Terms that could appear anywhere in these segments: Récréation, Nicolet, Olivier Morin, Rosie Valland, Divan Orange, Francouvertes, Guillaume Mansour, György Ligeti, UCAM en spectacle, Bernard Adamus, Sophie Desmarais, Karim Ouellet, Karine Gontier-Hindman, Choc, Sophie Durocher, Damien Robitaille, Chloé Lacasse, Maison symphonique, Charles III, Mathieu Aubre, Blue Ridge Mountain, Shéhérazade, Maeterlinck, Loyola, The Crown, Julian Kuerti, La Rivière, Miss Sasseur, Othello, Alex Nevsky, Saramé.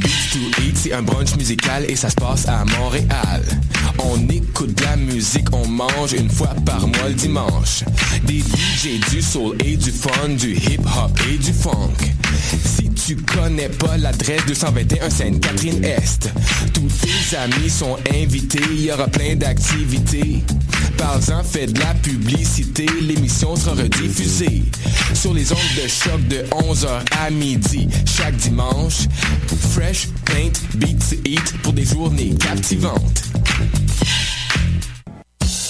Beats to Eat, c'est un brunch musical et ça se passe à Montréal. On écoute de la musique, on mange une fois par mois le dimanche. Des DJ, du soul et du fun, du hip-hop et du funk. Si tu connais pas l'adresse 221 Sainte-Catherine-Est, tous tes amis sont invités, il y aura plein d'activités. Parle-en, fais de la publicité, l'émission sera rediffusée sur les ondes de Choc de 11h à midi, chaque dimanche. Fresh, paint, beats, eat pour des journées captivantes.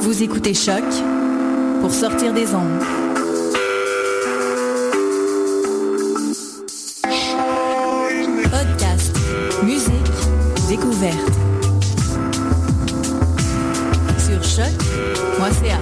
Vous écoutez Choc pour sortir des ondes. Podcast, musique, découverte. Sur choc.ca.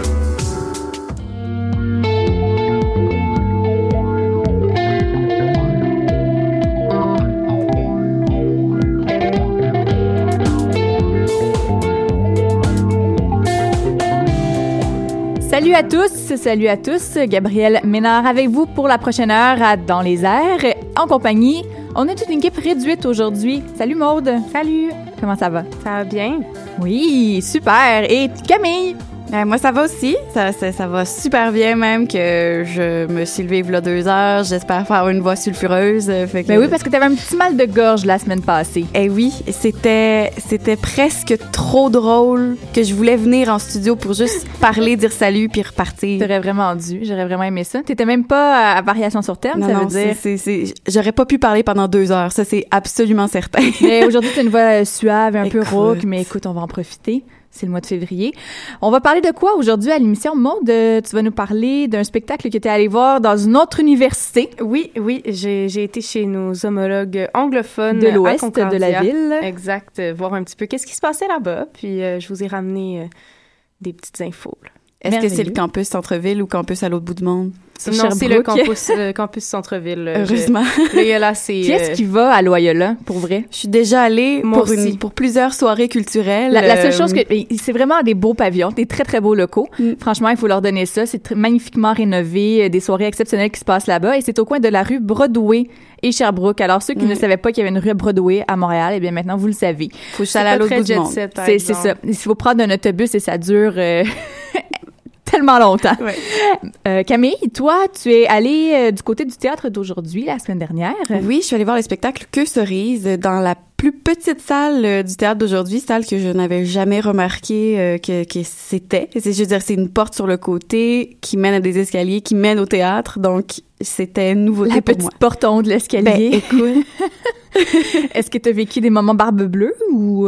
Salut à tous, Gabrielle Ménard avec vous pour la prochaine heure à Dans les airs, en compagnie. On a toute une équipe réduite aujourd'hui. Salut Maude. Salut. Comment ça va? Ça va bien. Oui, super. Et Camille? Moi, ça va aussi. Ça va super bien même que je me suis levée il y a 2 heures. J'espère faire une voix sulfureuse. Fait que... Ben oui, parce que t'avais un petit mal de gorge la semaine passée. Eh oui, c'était presque trop drôle que je voulais venir en studio pour juste parler, dire salut puis repartir. T'aurais vraiment dû. J'aurais vraiment aimé ça. T'étais même pas à variation sur terme, non, ça veut dire... C'est... J'aurais pas pu parler pendant 2 heures. Ça, c'est absolument certain. Mais aujourd'hui, t'as une voix suave, un peu rauque, mais écoute, on va en profiter. C'est le mois de février. On va parler de quoi aujourd'hui à l'émission? Maude, tu vas nous parler d'un spectacle que tu es allé voir dans une autre université. Oui, j'ai été chez nos homologues anglophones de l'ouest de la ville. Exact, voir un petit peu qu'est-ce qui se passait là-bas. Puis je vous ai ramené des petites infos. Là. Est-ce que c'est le campus centre-ville ou campus à l'autre bout du monde? Non, c'est le campus centre-ville. Heureusement. Loyola, c'est... Qu'est-ce qui va à Loyola, pour vrai? Je suis déjà allée pour plusieurs soirées culturelles. La seule chose que... C'est vraiment des beaux pavillons, des très, très beaux locaux. Franchement, il faut leur donner ça. C'est magnifiquement rénové, des soirées exceptionnelles qui se passent là-bas. Et c'est au coin de la rue Broadway et Sherbrooke. Alors, ceux qui ne savaient pas qu'il y avait une rue Broadway à Montréal, eh bien, maintenant, vous le savez. Faut juste aller à l'autre bout du monde. C'est ça. Il faut prendre un autobus et ça dure... tellement longtemps. Ouais. Camille, toi, tu es allée du côté du théâtre d'aujourd'hui, la semaine dernière. Oui, je suis allée voir le spectacle Que Cerise dans la plus petite salle du théâtre d'aujourd'hui, salle que je n'avais jamais remarqué que c'était. Je veux dire, c'est une porte sur le côté qui mène à des escaliers, qui mène au théâtre, donc c'était une nouveauté pour moi. La petite porte-onde de l'escalier. Ben, écoute. Est-ce que tu as vécu des moments barbe bleue ou...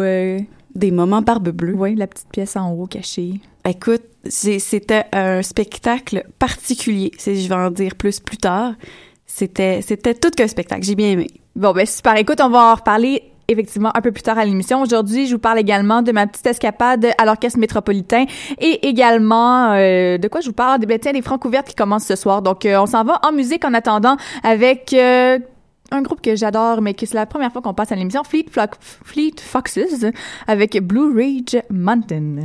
Des moments barbe bleue. Oui, la petite pièce en haut cachée. Écoute, c'était un spectacle particulier. Je vais en dire plus tard. C'était tout qu'un spectacle. J'ai bien aimé. Bon, ben super. Écoute, on va en reparler effectivement un peu plus tard à l'émission. Aujourd'hui, je vous parle également de ma petite escapade à l'Orchestre métropolitain et également de quoi je vous parle? Des Francouvertes qui commencent ce soir. Donc, on s'en va en musique en attendant avec... un groupe que j'adore, mais que c'est la première fois qu'on passe à l'émission, Fleet Foxes, avec Blue Ridge Mountain.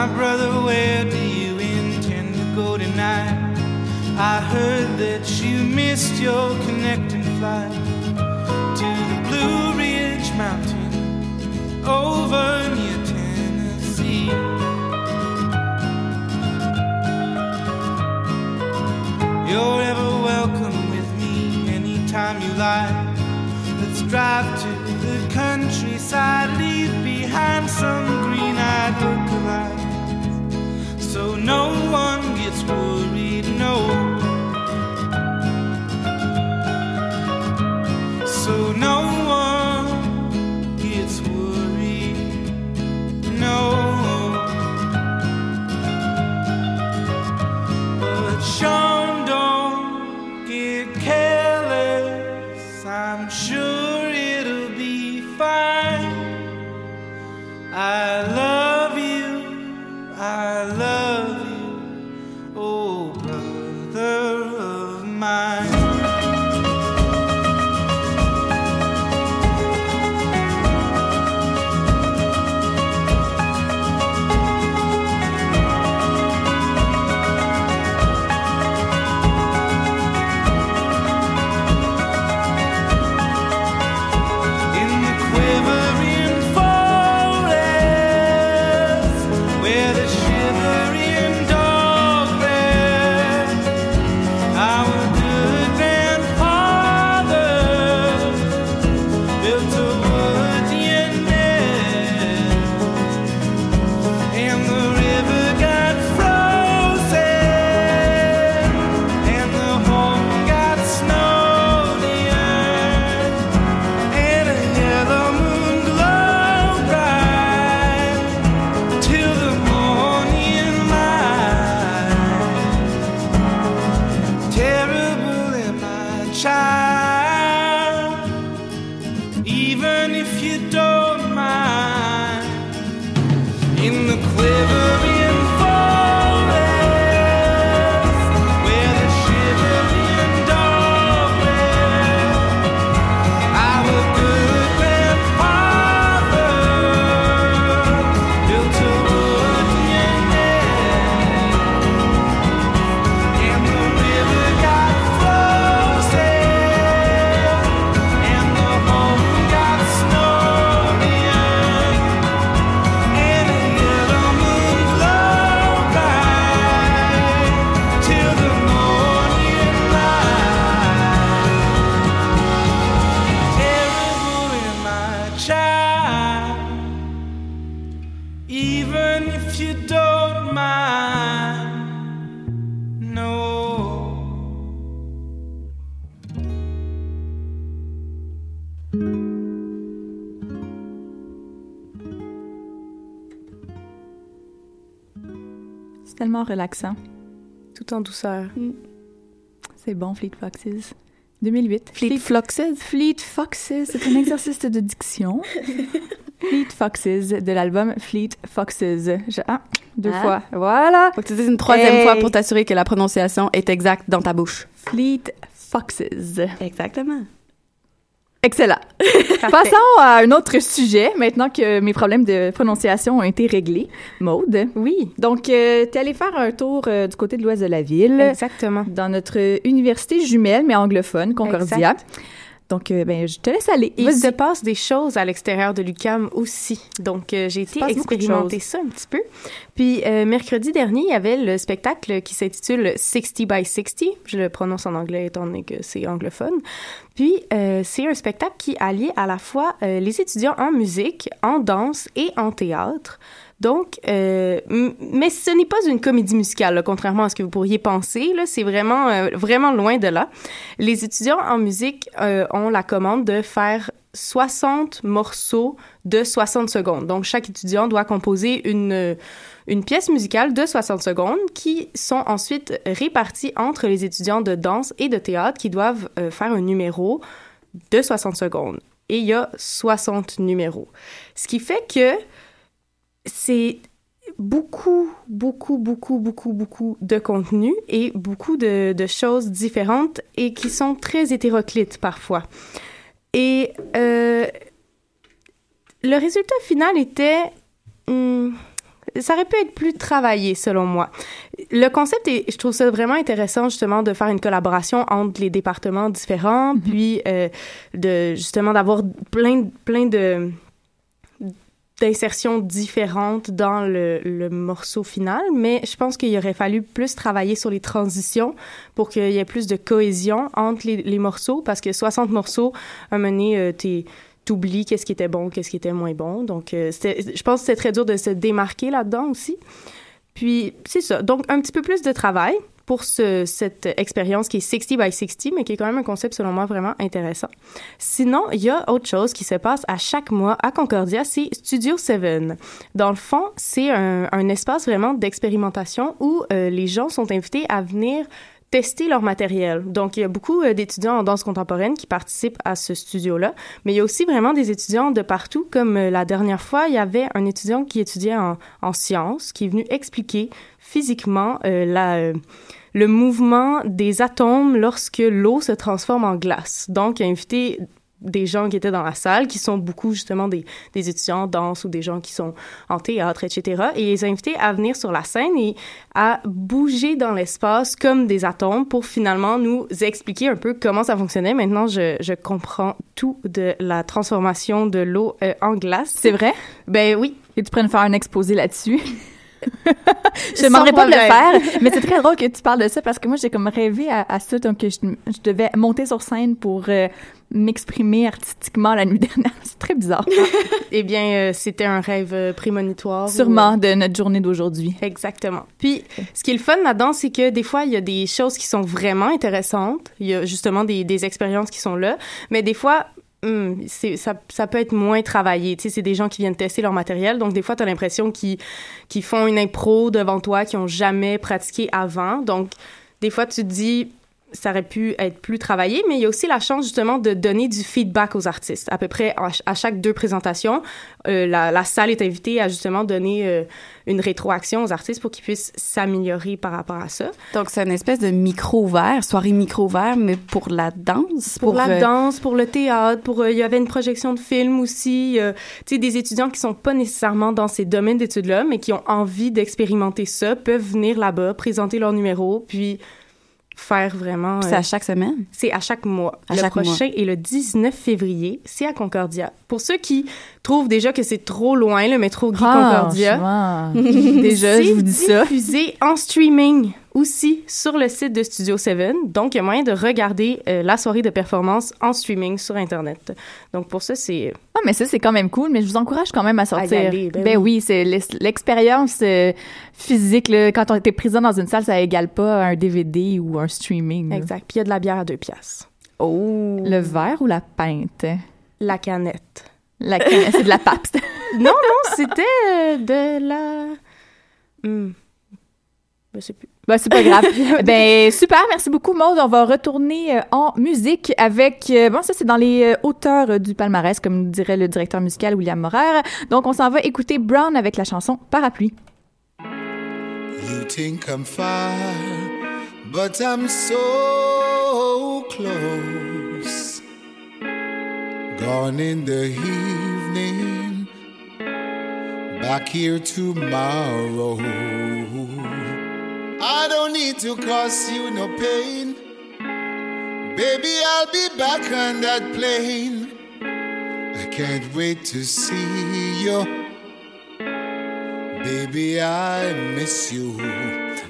My brother, where do you intend to go tonight? I heard that you missed your connecting flight to the Blue Ridge Mountain over near Tennessee. You're ever welcome with me anytime you like. Let's drive to the countryside, leave behind some green-eyed lookalikes, so no one gets worried, no. So no one gets worried, no. But Sean, I'm sure it'll be fine. I love you, I love you, oh brother of mine. Tellement relaxant. Tout en douceur. Mm. C'est bon, Fleet Foxes. 2008. Fleet Foxes? Fleet Foxes, c'est un exercice de diction. Fleet Foxes, de l'album Fleet Foxes. Deux fois. Voilà. Faut que tu dises une troisième fois pour t'assurer que la prononciation est exacte dans ta bouche. Fleet Foxes. Exactement. Excellent. Passons à un autre sujet, maintenant que mes problèmes de prononciation ont été réglés. Maude. Oui. Donc, t'es allée faire un tour du côté de l'ouest de la ville. Exactement. Dans notre université jumelle, mais anglophone, Concordia. Exact. Donc, je te laisse aller. Il se passe des choses à l'extérieur de l'UQAM aussi. Donc, j'ai été expérimenter ça un petit peu. Puis, mercredi dernier, il y avait le spectacle qui s'intitule « 60 by 60 ». Je le prononce en anglais, étant donné que c'est anglophone. Puis, c'est un spectacle qui allie à la fois les étudiants en musique, en danse et en théâtre. Donc, mais ce n'est pas une comédie musicale, là, contrairement à ce que vous pourriez penser. Là, c'est vraiment, vraiment loin de là. Les étudiants en musique ont la commande de faire 60 morceaux de 60 secondes. Donc, chaque étudiant doit composer une pièce musicale de 60 secondes qui sont ensuite réparties entre les étudiants de danse et de théâtre qui doivent faire un numéro de 60 secondes. Et il y a 60 numéros. Ce qui fait que c'est beaucoup de contenu et beaucoup de choses différentes et qui sont très hétéroclites parfois. Et le résultat final était ça aurait pu être plus travaillé, selon moi. Le concept, je trouve ça vraiment intéressant, justement, de faire une collaboration entre les départements différents, puis justement d'avoir plein d'insertions différentes dans le morceau final, mais je pense qu'il aurait fallu plus travailler sur les transitions pour qu'il y ait plus de cohésion entre les morceaux, parce que 60 morceaux, à un moment donné, t'oublies qu'est-ce qui était bon, qu'est-ce qui était moins bon. Donc, je pense que c'est très dur de se démarquer là-dedans aussi. Puis, c'est ça. Donc, un petit peu plus de travail pour cette expérience qui est 60 by 60, mais qui est quand même un concept, selon moi, vraiment intéressant. Sinon, il y a autre chose qui se passe à chaque mois à Concordia, c'est Studio 7. Dans le fond, c'est un espace vraiment d'expérimentation où les gens sont invités à venir tester leur matériel. Donc, il y a beaucoup d'étudiants en danse contemporaine qui participent à ce studio-là, mais il y a aussi vraiment des étudiants de partout, comme la dernière fois, il y avait un étudiant qui étudiait en sciences, qui est venu expliquer physiquement le mouvement des atomes lorsque l'eau se transforme en glace. Donc, il a invité des gens qui étaient dans la salle, qui sont beaucoup justement des étudiants en danse ou des gens qui sont en théâtre, etc. Et les inviter à venir sur la scène et à bouger dans l'espace comme des atomes pour finalement nous expliquer un peu comment ça fonctionnait. Maintenant, je comprends tout de la transformation de l'eau en glace. C'est vrai? Ben oui. Et tu pourrais nous faire un exposé là-dessus? Je ne demanderais pas de le faire, mais c'est très drôle que tu parles de ça parce que moi, j'ai comme rêvé à ça, donc je devais monter sur scène pour m'exprimer artistiquement la nuit dernière. C'est très bizarre. Eh bien, c'était un rêve prémonitoire. Sûrement, de notre journée d'aujourd'hui. Exactement. Puis, ce qui est le fun là-dedans, c'est que des fois, il y a des choses qui sont vraiment intéressantes. Il y a justement des expériences qui sont là, mais des fois... ça peut être moins travaillé. Tu sais, c'est des gens qui viennent tester leur matériel, donc des fois, t'as l'impression qu'ils font une impro devant toi, qu'ils n'ont jamais pratiqué avant. Donc, des fois, tu te dis... ça aurait pu être plus travaillé, mais il y a aussi la chance, justement, de donner du feedback aux artistes. À peu près à chaque 2 présentations, la salle est invitée à, justement, donner une rétroaction aux artistes pour qu'ils puissent s'améliorer par rapport à ça. Donc, c'est une espèce de micro ouvert, soirée micro ouvert, mais pour la danse. Pour la danse, pour le théâtre, il y avait une projection de film aussi. Tu sais, des étudiants qui sont pas nécessairement dans ces domaines d'études-là, mais qui ont envie d'expérimenter ça, peuvent venir là-bas, présenter leur numéro, puis... faire vraiment... C'est à chaque semaine? C'est à chaque mois. Le prochain est le 19 février. C'est à Concordia. Pour ceux qui trouvent déjà que c'est trop loin, le métro Guy-Concordia, déjà, je vous dis ça. C'est diffusé en streaming aussi sur le site de Studio 7. Donc, il y a moyen de regarder la soirée de performance en streaming sur Internet. Donc, pour ça, c'est... Ah, mais ça, c'est quand même cool, mais je vous encourage quand même à sortir. À y aller, ben oui, c'est l'expérience physique. Là, quand on était présent dans une salle, ça n'égale pas un DVD ou un streaming. Là. Exact. Puis il y a de la bière à 2$. Oh! Le verre ou la pinte? La canette. La canette, c'est de la pape. non, c'était de la... Ben, c'est plus... Ben, c'est pas grave. Ben, super. Merci beaucoup, Maude. On va retourner en musique avec... Bon, ça, c'est dans les hauteurs du palmarès, comme dirait le directeur musical William Morer. Donc, on s'en va écouter Brown avec la chanson « Parapluie ». You think I'm far, but I'm so close. Gone in the evening, back here tomorrow. I don't need to cause you no pain. Baby, I'll be back on that plane. I can't wait to see you. Baby, I miss you.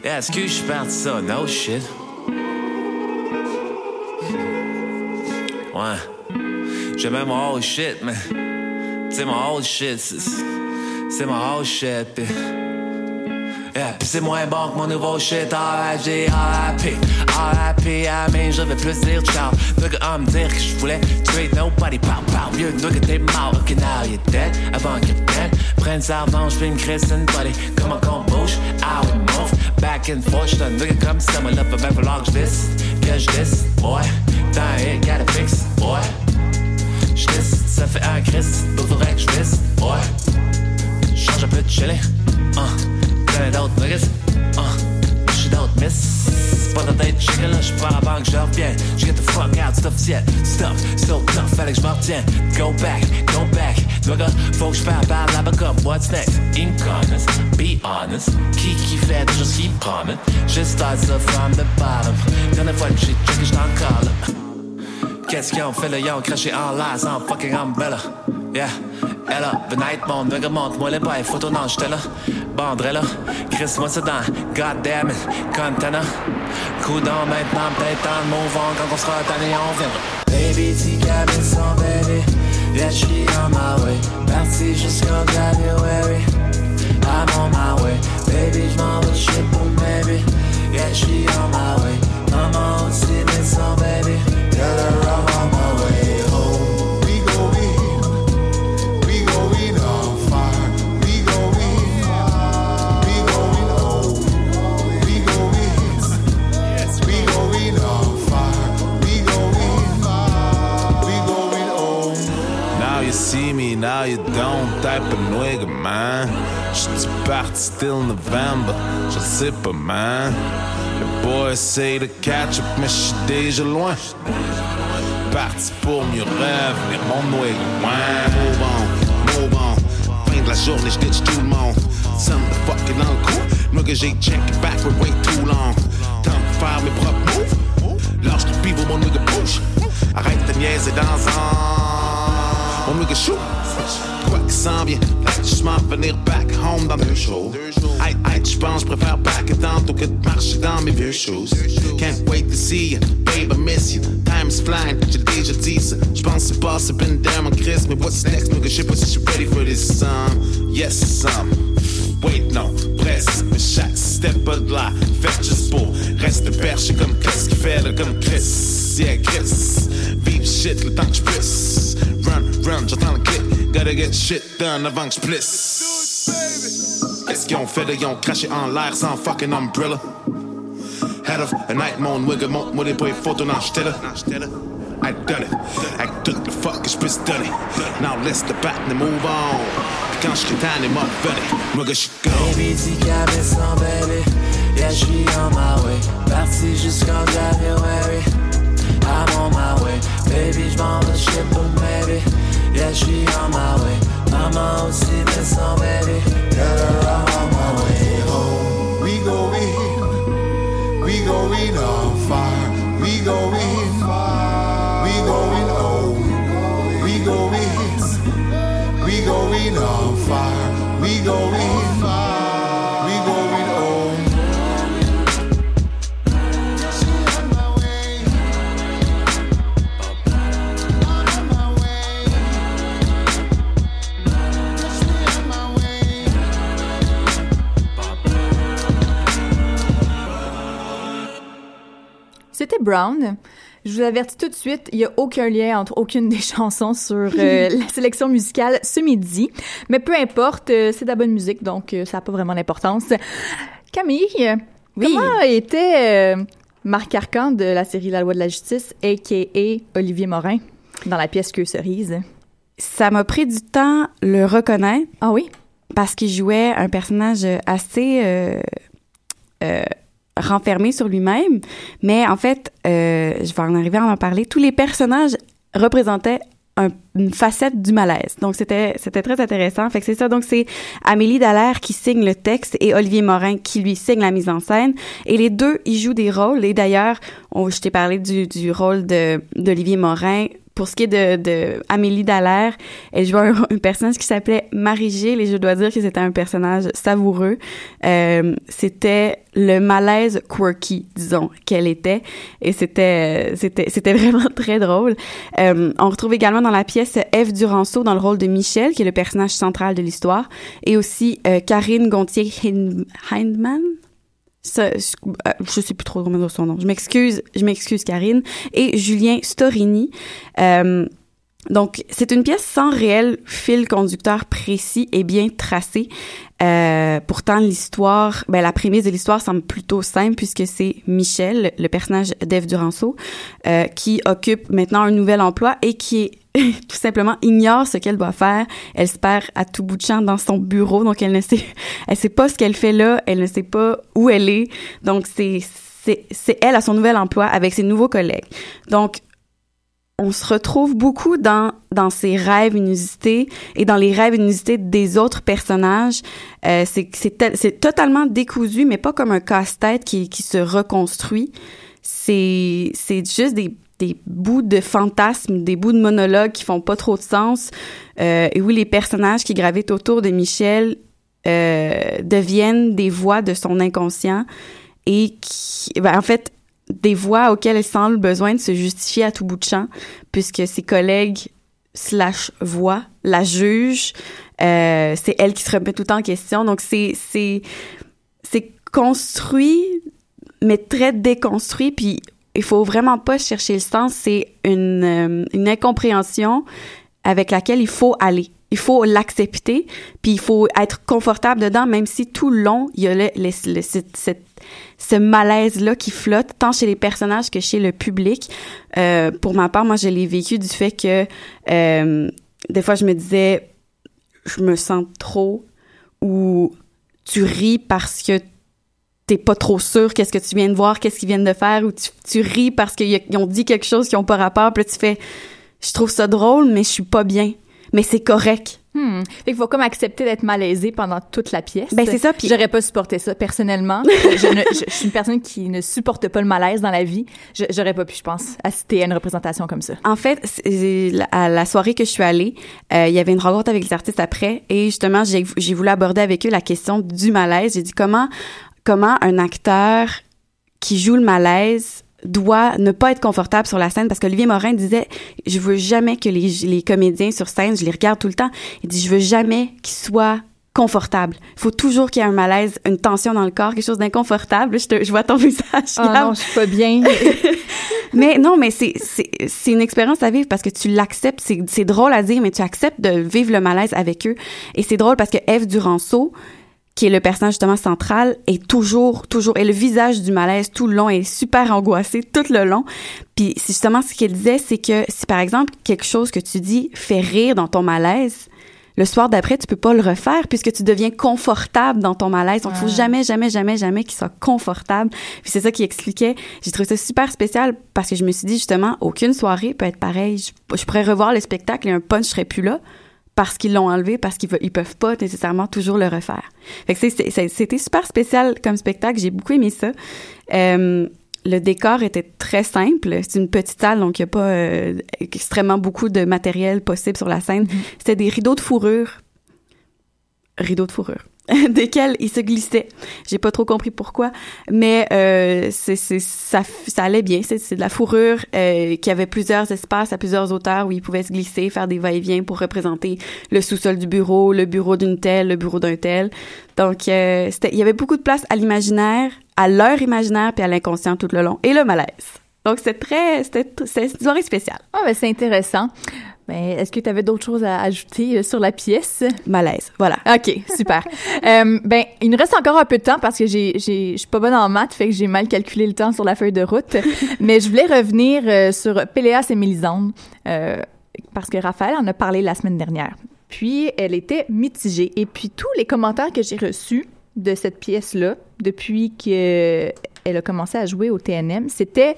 Est-ce que je parle de ça? No shit. Ouais. J'aimais mon old shit, mais... C'est mon old shit. C'est mon old shit, pis... Yeah. Pis c'est moins bon que mon nouveau shit. R.I.G. R.I.P. R.I.P. Mais je vais plus dire ciao. T'as qu'à me dire que je voulais tuer nobody. Pow pow. Mieux toi que t'es mort. Ok now you're dead. Avant que prenne sa revanche. Puis me crisse une body. Comment qu'on bouge? How we move? Back and forth. J'suis un nigga comme ça. Mais là peut bien falloir que j'disse. Boy. T'as un hit. Gotta fix. Boy. J'disse. Ça fait un Christ. D'autres faudrait que j'disse. Boy. Change un peu de chili. Plein d'autres niggas. J'suis d'autres miss. c'est pas ta tête, je serai là, je pars avant que je revienne. Je get the fuck out, stuff yet, stuff, so tough, fallait que je m'en retienne. Go back, nigga, faut que je parle par la backup, what's next? Inconfidence, be honest, qui fait just keep promin'. Just starts up from the bottom, dernière fois que j'ai checké, j'étais encore là. Qu'est-ce qu'ils ont fait, là, ils ont craché en l'air sans fucking umbrella, yeah. Elle a, night mon nigga, montre-moi les bails, photo, non, j'étais là. Bandrella, crisse-moi ça dans, goddammit, container. Coudon maintenant, peut-être temps de move on, quand on sera tanné, on viendra. Baby, t'y cabines sont baby, yeah, j'suis on my way. Parti jusqu'en January, I'm on my way. Baby, j'm'en vais chez pour baby, yeah, j'suis on my way. Maman aussi, mais sans baby, tell her I'm on my way. See me now, you don't type a nigga, man. J'suis parti still November, j'en sais pas, man. Le boy essaye de catch up, mais j'suis déjà loin. Parti pour mieux revenir, mon nigga, man. Move on, move on. Fin de la journée, j'ditch tout le monde. Somme de fucking dans le coup, nigga, j'ai check it back, we're way too long. Temps de faire mes propres moves. Lâche le pivot, mon nigga, push. Arrête de niaiser dans un. Mon nigga shoot, quoi qu'il s'en vient, je m'en venir back home dans 2 jours. Aïe, aïe, j'pense, j'préfère back et tantôt que de marcher dans mes vieux shoes. Can't wait to see you, babe, I miss you. Time's flying, j'ai déjà dit ça. J'pense c'est passé, been there, mon Chris, mais what's next, nigga, j'sais pas si j'suis ready for this yes, wait, non, presque, mais chaque step pas de là, fait juste pour rester perché comme qu'est-ce qu'il fait là, comme Chris, yeah, Chris. Vive shit le temps que j'puisse. Run, j'entends le clip, gotta get shit done avant que j'plisse. Qu'est-ce qu'ils ont fait là, ils ont craché en l'air sans fucking umbrella. Head of a night, mon wigger, montre-moi des boys photos, non j'étais là. I done it, avec tout le fuck que j'puisse donner. Now let's the pattern move on. Puis quand j'suis tanné, m'en venez, wigger j'suis gone. Baby, dis qu'à mes sans baby, yeah j'suis on my way. Parti jusqu'en January, I'm on my way. Baby, j'm'en vais chez pour baby, yeah, she on my way. Mama aussi, mais sans baby, tell her I'm on my way. Home, we go in on fire. We go in home. We go in on fire. We go in fire. C'était Brown. Je vous avertis tout de suite, il n'y a aucun lien entre aucune des chansons sur la sélection musicale ce midi. Mais peu importe, c'est de la bonne musique, donc ça n'a pas vraiment d'importance. Camille, oui. Comment était Marc Arcan de la série La Loi de la Justice, a.k.a. Olivier Morin, dans la pièce Queue Cerise? Ça m'a pris du temps le reconnaître. Ah oui? Parce qu'il jouait un personnage assez... renfermé sur lui-même, mais en fait, je vais en arriver à en parler, tous les personnages représentaient une facette du malaise. Donc, c'était très intéressant. Fait que c'est ça. Donc, c'est Amélie Dallaire qui signe le texte et Olivier Morin qui lui signe la mise en scène. Et les deux, ils jouent des rôles. Et d'ailleurs, je t'ai parlé du rôle d'Olivier Morin. Pour ce qui est de Amélie Dallaire, elle jouait un personnage qui s'appelait Marie-Gilles et je dois dire que c'était un personnage savoureux. C'était le malaise quirky, disons, qu'elle était. Et c'était vraiment très drôle. On retrouve également dans la pièce Ève Duranceau dans le rôle de Michel, qui est le personnage central de l'histoire, et aussi Karine Gontier-Hindman. Ça, je sais plus trop comment dire son nom. Je m'excuse Karine et Julien Storini. Donc c'est une pièce sans réel fil conducteur précis et bien tracé. Pourtant l'histoire, la prémisse de l'histoire semble plutôt simple puisque c'est Michel, le personnage d'Ève Duranceau, qui occupe maintenant un nouvel emploi et qui est tout simplement ignore ce qu'elle doit faire. Elle se perd à tout bout de champ dans son bureau, donc elle ne sait pas ce qu'elle fait là, elle ne sait pas où elle est. Donc c'est c'est elle à son nouvel emploi avec ses nouveaux collègues. Donc, on se retrouve beaucoup dans ces rêves inusités et dans les rêves inusités des autres personnages. C'est totalement décousu, mais pas comme un casse-tête qui se reconstruit. C'est juste des bouts de fantasmes, des bouts de monologues qui font pas trop de sens, et où les personnages qui gravitent autour de Michel deviennent des voix de son inconscient et qui, ben, en fait, des voix auxquelles elle sent le besoin de se justifier à tout bout de champ, puisque ses collègues slash voix la jugent, c'est elle qui se remet tout le temps en question. Donc c'est construit, mais très déconstruit, puis il faut vraiment pas chercher le sens, c'est une incompréhension avec laquelle il faut aller. Il faut l'accepter, puis il faut être confortable dedans, même si tout le long, il y a ce malaise-là qui flotte, tant chez les personnages que chez le public. Pour ma part, moi, je l'ai vécu du fait que des fois, je me disais, je me sens trop, ou tu ris parce que t'es pas trop sûr qu'est-ce que tu viens de voir, qu'est-ce qu'ils viennent de faire, ou tu ris parce qu'ils ont dit quelque chose qui n'a pas rapport, puis là, tu fais, je trouve ça drôle, mais je suis pas bien. Mais c'est correct. Fait qu'il faut comme accepter d'être malaisé pendant toute la pièce. Ben c'est ça. Puis j'aurais pas supporté ça personnellement. Je suis une personne qui ne supporte pas le malaise dans la vie. J'aurais pas pu, je pense, assister à une représentation comme ça. En fait, à la soirée que je suis allée, il y avait une rencontre avec les artistes après, et justement j'ai voulu aborder avec eux la question du malaise. J'ai dit comment un acteur qui joue le malaise doit ne pas être confortable sur la scène, parce qu'Olivier Morin disait, je veux jamais que les comédiens sur scène, je les regarde tout le temps, il dit, je veux jamais qu'ils soient confortables. Il faut toujours qu'il y ait un malaise, une tension dans le corps, quelque chose d'inconfortable. Je vois ton visage. Ah non, je suis pas bien. Mais non, mais c'est une expérience à vivre parce que tu l'acceptes. C'est drôle à dire, mais tu acceptes de vivre le malaise avec eux. Et c'est drôle parce que Ève Duranceau, qui est le personnage justement central, est toujours et le visage du malaise tout le long, est super angoissé tout le long. Puis c'est justement ce qu'elle disait, c'est que si par exemple quelque chose que tu dis fait rire dans ton malaise, le soir d'après tu peux pas le refaire puisque tu deviens confortable dans ton malaise. Donc il faut jamais qu'il soit confortable. Puis c'est ça qu'il expliquait. J'ai trouvé ça super spécial parce que je me suis dit justement aucune soirée peut être pareille. Je pourrais revoir le spectacle et un punch serait plus là, parce qu'ils l'ont enlevé, parce qu'ils peuvent pas nécessairement toujours le refaire. Fait que c'était super spécial comme spectacle, j'ai beaucoup aimé ça. Le décor était très simple, c'est une petite salle, donc il n'y a pas extrêmement beaucoup de matériel possible sur la scène. C'était des rideaux de fourrure, desquels ils se glissaient. J'ai pas trop compris pourquoi, mais ça allait bien. C'est de la fourrure qui avait plusieurs espaces à plusieurs hauteurs où ils pouvaient se glisser, faire des va-et-vient pour représenter le sous-sol du bureau, le bureau d'une telle, le bureau d'un tel. Donc, il y avait beaucoup de place à l'imaginaire, à leur imaginaire, puis à l'inconscient tout le long, et le malaise. Donc, c'était une soirée spéciale. Ah, ben c'est intéressant. Mais est-ce que tu avais d'autres choses à ajouter sur la pièce? Malaise, voilà. OK, super. Ben, il nous reste encore un peu de temps parce que je suis pas bonne en maths, fait que j'ai mal calculé le temps sur la feuille de route. Mais je voulais revenir sur Péléas et Mélisande parce que Raphaël en a parlé la semaine dernière. Puis, elle était mitigée. Et puis, tous les commentaires que j'ai reçus de cette pièce-là depuis qu'elle a commencé à jouer au TNM, c'était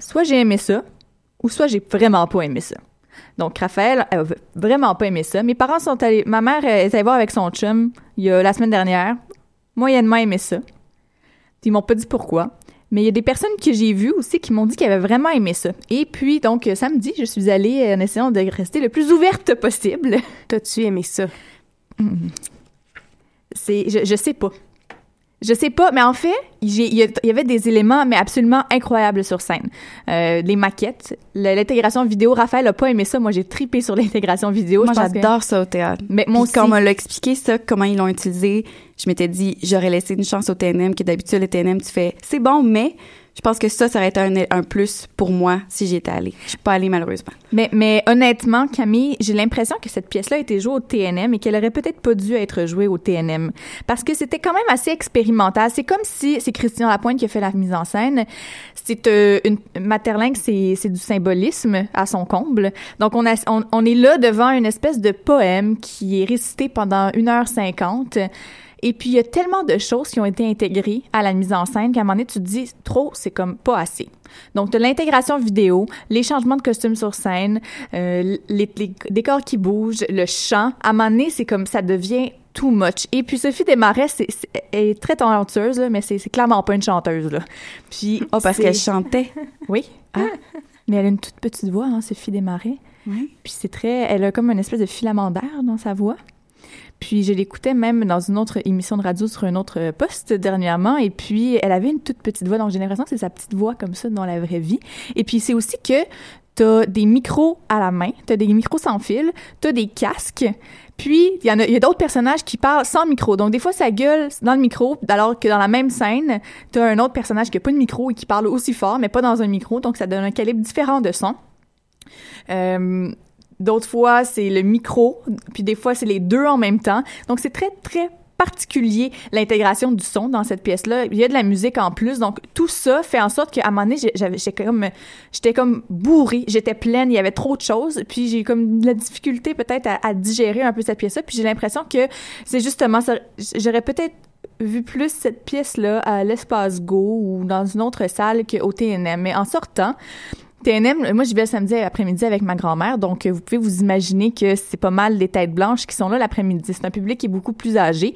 soit j'ai aimé ça, ou soit j'ai vraiment pas aimé ça. Donc, Raphaël, elle a vraiment pas aimé ça. Mes parents sont allés... Ma mère est allée voir avec son chum la semaine dernière. Moyennement aimé ça. Ils m'ont pas dit pourquoi. Mais il y a des personnes que j'ai vues aussi qui m'ont dit qu'elles avaient vraiment aimé ça. Et puis, donc, samedi, je suis allée en essayant de rester le plus ouverte possible. T'as-tu aimé ça? Je sais pas. Je sais pas, mais en fait, il y avait des éléments mais absolument incroyables sur scène. Les maquettes, l'intégration vidéo, Raphaël a pas aimé ça. Moi, j'ai tripé sur l'intégration vidéo. Moi, j'adore ça au théâtre. Mais moi aussi. Quand on m'a expliqué ça, comment ils l'ont utilisé, je m'étais dit, j'aurais laissé une chance au TNM, que d'habitude, le TNM, tu fais, c'est bon, mais je pense que ça aurait été un plus pour moi si j'y étais allée. Je suis pas allée, malheureusement. Mais honnêtement, Camille, j'ai l'impression que cette pièce-là a été jouée au TNM et qu'elle aurait peut-être pas dû être jouée au TNM. Parce que c'était quand même assez expérimental. C'est comme si c'est Christian Lapointe qui a fait la mise en scène. C'est une Maeterlinck, c'est du symbolisme à son comble. Donc, on est là devant une espèce de poème qui est récité pendant 1h50. Et puis, il y a tellement de choses qui ont été intégrées à la mise en scène qu'à un moment donné, tu te dis « trop, c'est comme pas assez ». Donc, tu as l'intégration vidéo, les changements de costumes sur scène, les décors qui bougent, le chant. À un moment donné, c'est comme ça devient too much. Et puis, Sophie Desmarais est très talentueuse, là, mais c'est clairement pas une chanteuse. Là. Puis, parce qu'elle chantait. Oui. Ah. Mais elle a une toute petite voix, hein, Sophie Desmarais. Oui. Puis, elle a comme une espèce de filament d'air dans sa voix. Puis je l'écoutais même dans une autre émission de radio sur un autre poste dernièrement. Et puis, elle avait une toute petite voix. Donc, j'ai l'impression que c'est sa petite voix comme ça dans la vraie vie. Et puis, c'est aussi que t'as des micros à la main, t'as des micros sans fil, t'as des casques. Puis, il y a d'autres personnages qui parlent sans micro. Donc, des fois, ça gueule dans le micro, alors que dans la même scène, t'as un autre personnage qui n'a pas de micro et qui parle aussi fort, mais pas dans un micro. Donc, ça donne un calibre différent de son. D'autres fois, c'est le micro, puis des fois, c'est les deux en même temps. Donc, c'est très, très particulier, l'intégration du son dans cette pièce-là. Il y a de la musique en plus. Donc, tout ça fait en sorte qu'à un moment donné, j'étais comme bourrée. J'étais pleine. Il y avait trop de choses. Puis, j'ai eu comme de la difficulté peut-être à digérer un peu cette pièce-là. Puis, j'ai l'impression que c'est justement ça. J'aurais peut-être vu plus cette pièce-là à l'Espace Go ou dans une autre salle qu'au TNM. Mais en sortant... TNM, moi, j'y vais le samedi après-midi avec ma grand-mère, donc vous pouvez vous imaginer que c'est pas mal des têtes blanches qui sont là l'après-midi. C'est un public qui est beaucoup plus âgé,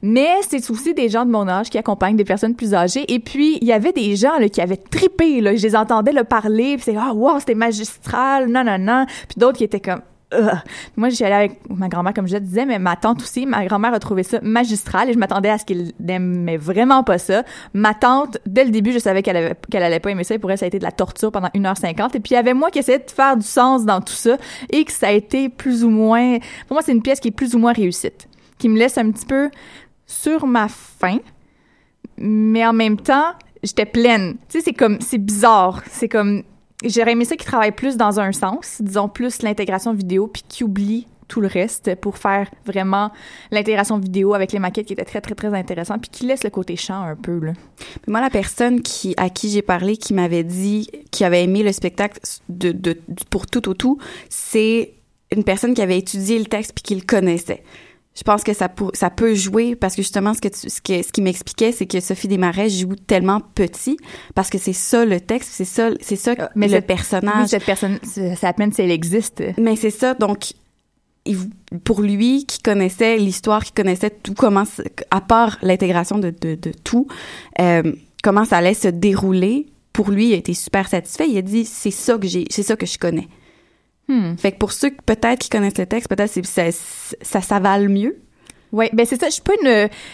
mais c'est aussi des gens de mon âge qui accompagnent des personnes plus âgées. Et puis, il y avait des gens là, qui avaient trippé, là. Je les entendais là, parler, puis c'est « Ah, oh, wow, c'était magistral, non, non, non », puis d'autres qui étaient comme Moi, j'y allais avec ma grand-mère, comme je le disais, mais ma tante aussi. Ma grand-mère a trouvé ça magistral et je m'attendais à ce qu'elle n'aimait vraiment pas ça. Ma tante, dès le début, je savais qu'elle allait pas aimer ça. Et pour elle, ça a été de la torture pendant 1h50. Et puis, il y avait moi qui essayais de faire du sens dans tout ça et que ça a été plus ou moins... Pour moi, c'est une pièce qui est plus ou moins réussite, qui me laisse un petit peu sur ma faim, mais en même temps, j'étais pleine. Tu sais, c'est comme... C'est bizarre. C'est comme... J'aurais aimé ça qu'ils travaillent plus dans un sens, disons plus l'intégration vidéo, puis qu'ils oublient tout le reste pour faire vraiment l'intégration vidéo avec les maquettes qui étaient très, très, très intéressantes, puis qui laissent le côté chant un peu, là. Mais moi, la personne à qui j'ai parlé, qui m'avait dit, qui avait aimé le spectacle pour tout au tout, c'est une personne qui avait étudié le texte puis qui le connaissait. Je pense que ça peut jouer parce que justement, ce qui m'expliquait, c'est que Sophie Desmarais joue tellement petit parce que c'est ça le texte, c'est ça mais le personnage. Oui, cette personne, c'est à peine si elle existe. Mais c'est ça, donc pour lui, qui connaissait l'histoire, qui connaissait tout, comment, à part l'intégration de tout, comment ça allait se dérouler, pour lui, il a été super satisfait. Il a dit, c'est ça que je connais. Fait que pour ceux peut-être qui connaissent le texte, peut-être ça s'avale mieux. Oui, ben c'est ça. Je suis pas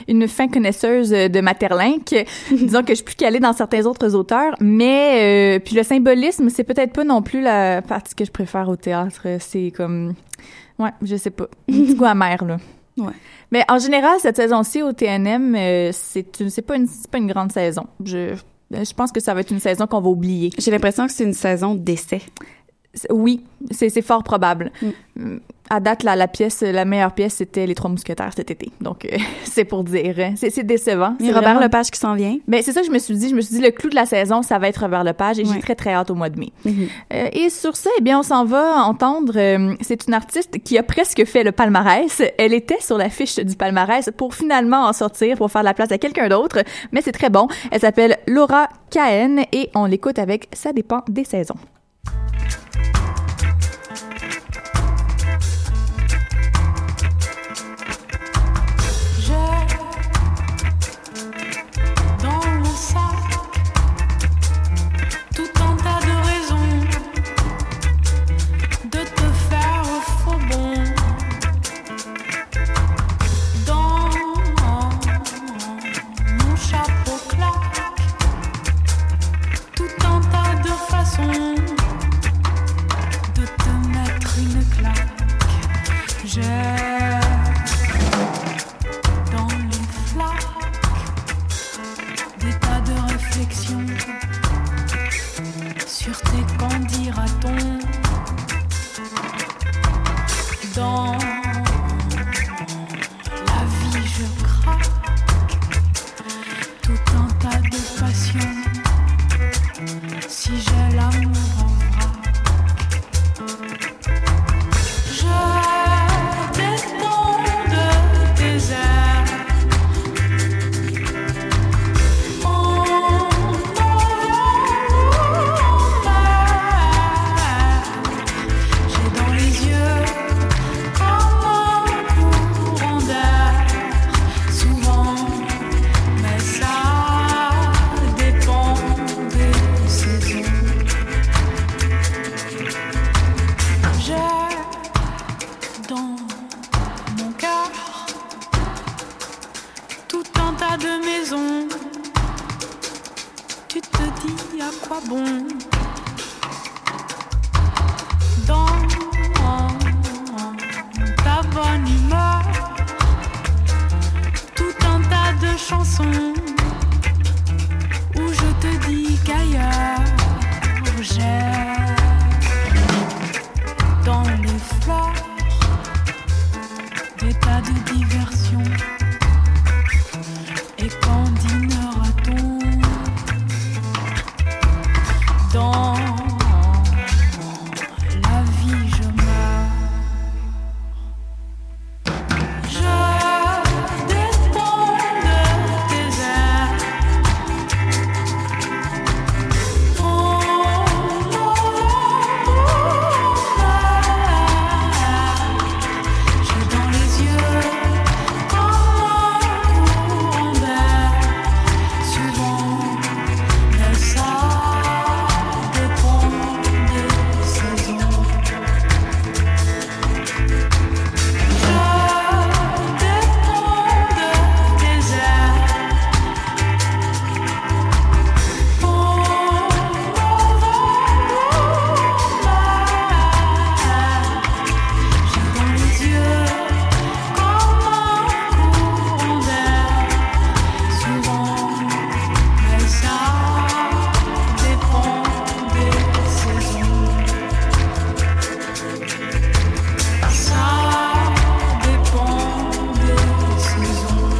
une fin connaisseuse de Maeterlinck. Disons que je suis plus calée dans certains autres auteurs, mais puis le symbolisme, c'est peut-être pas non plus la partie que je préfère au théâtre. C'est comme, ouais, je sais pas, un petit goût amer là. Ouais. Mais en général, cette saison-ci au TNM, c'est pas une grande saison. Je pense que ça va être une saison qu'on va oublier. J'ai l'impression que c'est une saison d'essai. Oui, c'est fort probable. Mm. À date, la meilleure pièce, c'était Les Trois Mousquetaires cet été. Donc, c'est pour dire. C'est décevant. C'est Robert Lepage qui s'en vient. Ben, c'est ça que je me suis dit. Je me suis dit, le clou de la saison, ça va être Robert Lepage et j'ai très, très hâte au mois de mai. Mm-hmm. Et sur ça, eh bien, on s'en va entendre. C'est une artiste qui a presque fait le palmarès. Elle était sur la fiche du palmarès pour finalement en sortir, pour faire de la place à quelqu'un d'autre. Mais c'est très bon. Elle s'appelle Laura Kaïn et on l'écoute avec Ça dépend des saisons. Je détends de tes airs tas de maisons. Tu te dis à quoi bon? Dans ta bonne humeur, tout un tas de chansons où je te dis qu'ailleurs j'ai dans les fleurs des tas de diversions. Et quand dînera-t-on dans la vie, je meurs. Je descends le désert. On j'ai dans les yeux comme un courant d'air. Souvent, mais ça dépend des saisons. Je dépends de tes airs. Pour j'ai dans les yeux comme un courant d'air. Souvent, mais ça dépend des saisons. Ça dépend des saisons. Mais ça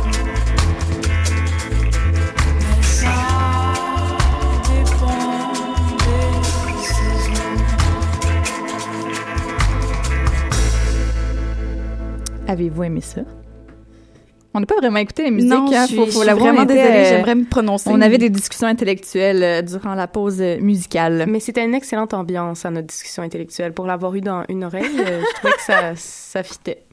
dépend des saisons. Avez-vous aimé ça? On n'a pas vraiment écouté la musique, non, hein, je suis l'avouer, vraiment on était, désolée, j'aimerais me prononcer. On avait des discussions intellectuelles durant la pause musicale. Mais c'était une excellente ambiance à notre discussion intellectuelle. Pour l'avoir eu dans une oreille, je trouvais que ça fitait.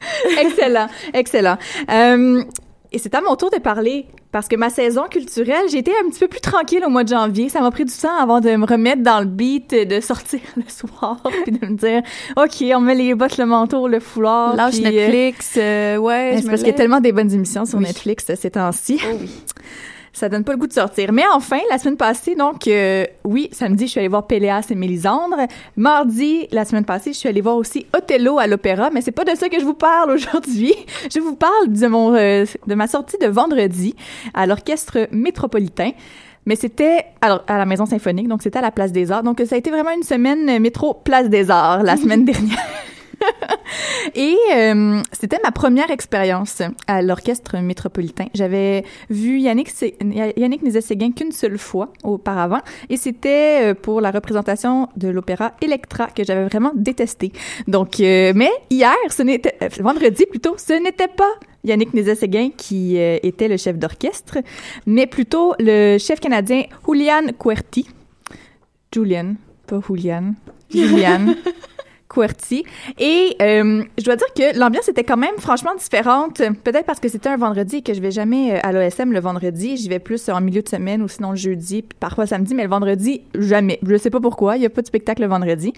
Excellent, excellent. Et c'est à mon tour de parler, parce que ma saison culturelle, j'ai été un petit peu plus tranquille au mois de janvier. Ça m'a pris du temps avant de me remettre dans le beat, de sortir le soir, puis de me dire « OK, on met les bottes, le manteau, le foulard. » Lâche puis, Netflix, ouais, c'est parce qu'il y a tellement des bonnes émissions sur Netflix ces temps-ci. Oh oui. Ça donne pas le goût de sortir. Mais enfin, la semaine passée, donc, oui, samedi, je suis allée voir Péléas et Mélisandre. Mardi, la semaine passée, je suis allée voir aussi Othello à l'opéra, mais c'est pas de ça que je vous parle aujourd'hui. Je vous parle de ma sortie de vendredi à l'Orchestre métropolitain. Mais c'était à la Maison symphonique, donc c'était à la Place des Arts. Donc, ça a été vraiment une semaine métro Place des Arts la semaine dernière. Et c'était ma première expérience à l'Orchestre métropolitain. J'avais vu Yannick Nézet-Séguin qu'une seule fois auparavant, et c'était pour la représentation de l'opéra Électra que j'avais vraiment détesté. Donc, mais hier, vendredi plutôt, ce n'était pas Yannick Nézet-Séguin qui était le chef d'orchestre, mais plutôt le chef canadien Julian Kuerti. Julian. Kuerti. Et je dois dire que l'ambiance était quand même franchement différente, peut-être parce que c'était un vendredi et que je vais jamais à l'OSM le vendredi, j'y vais plus en milieu de semaine ou sinon le jeudi, puis parfois samedi, mais le vendredi, jamais. Je sais pas pourquoi, il n'y a pas de spectacle le vendredi.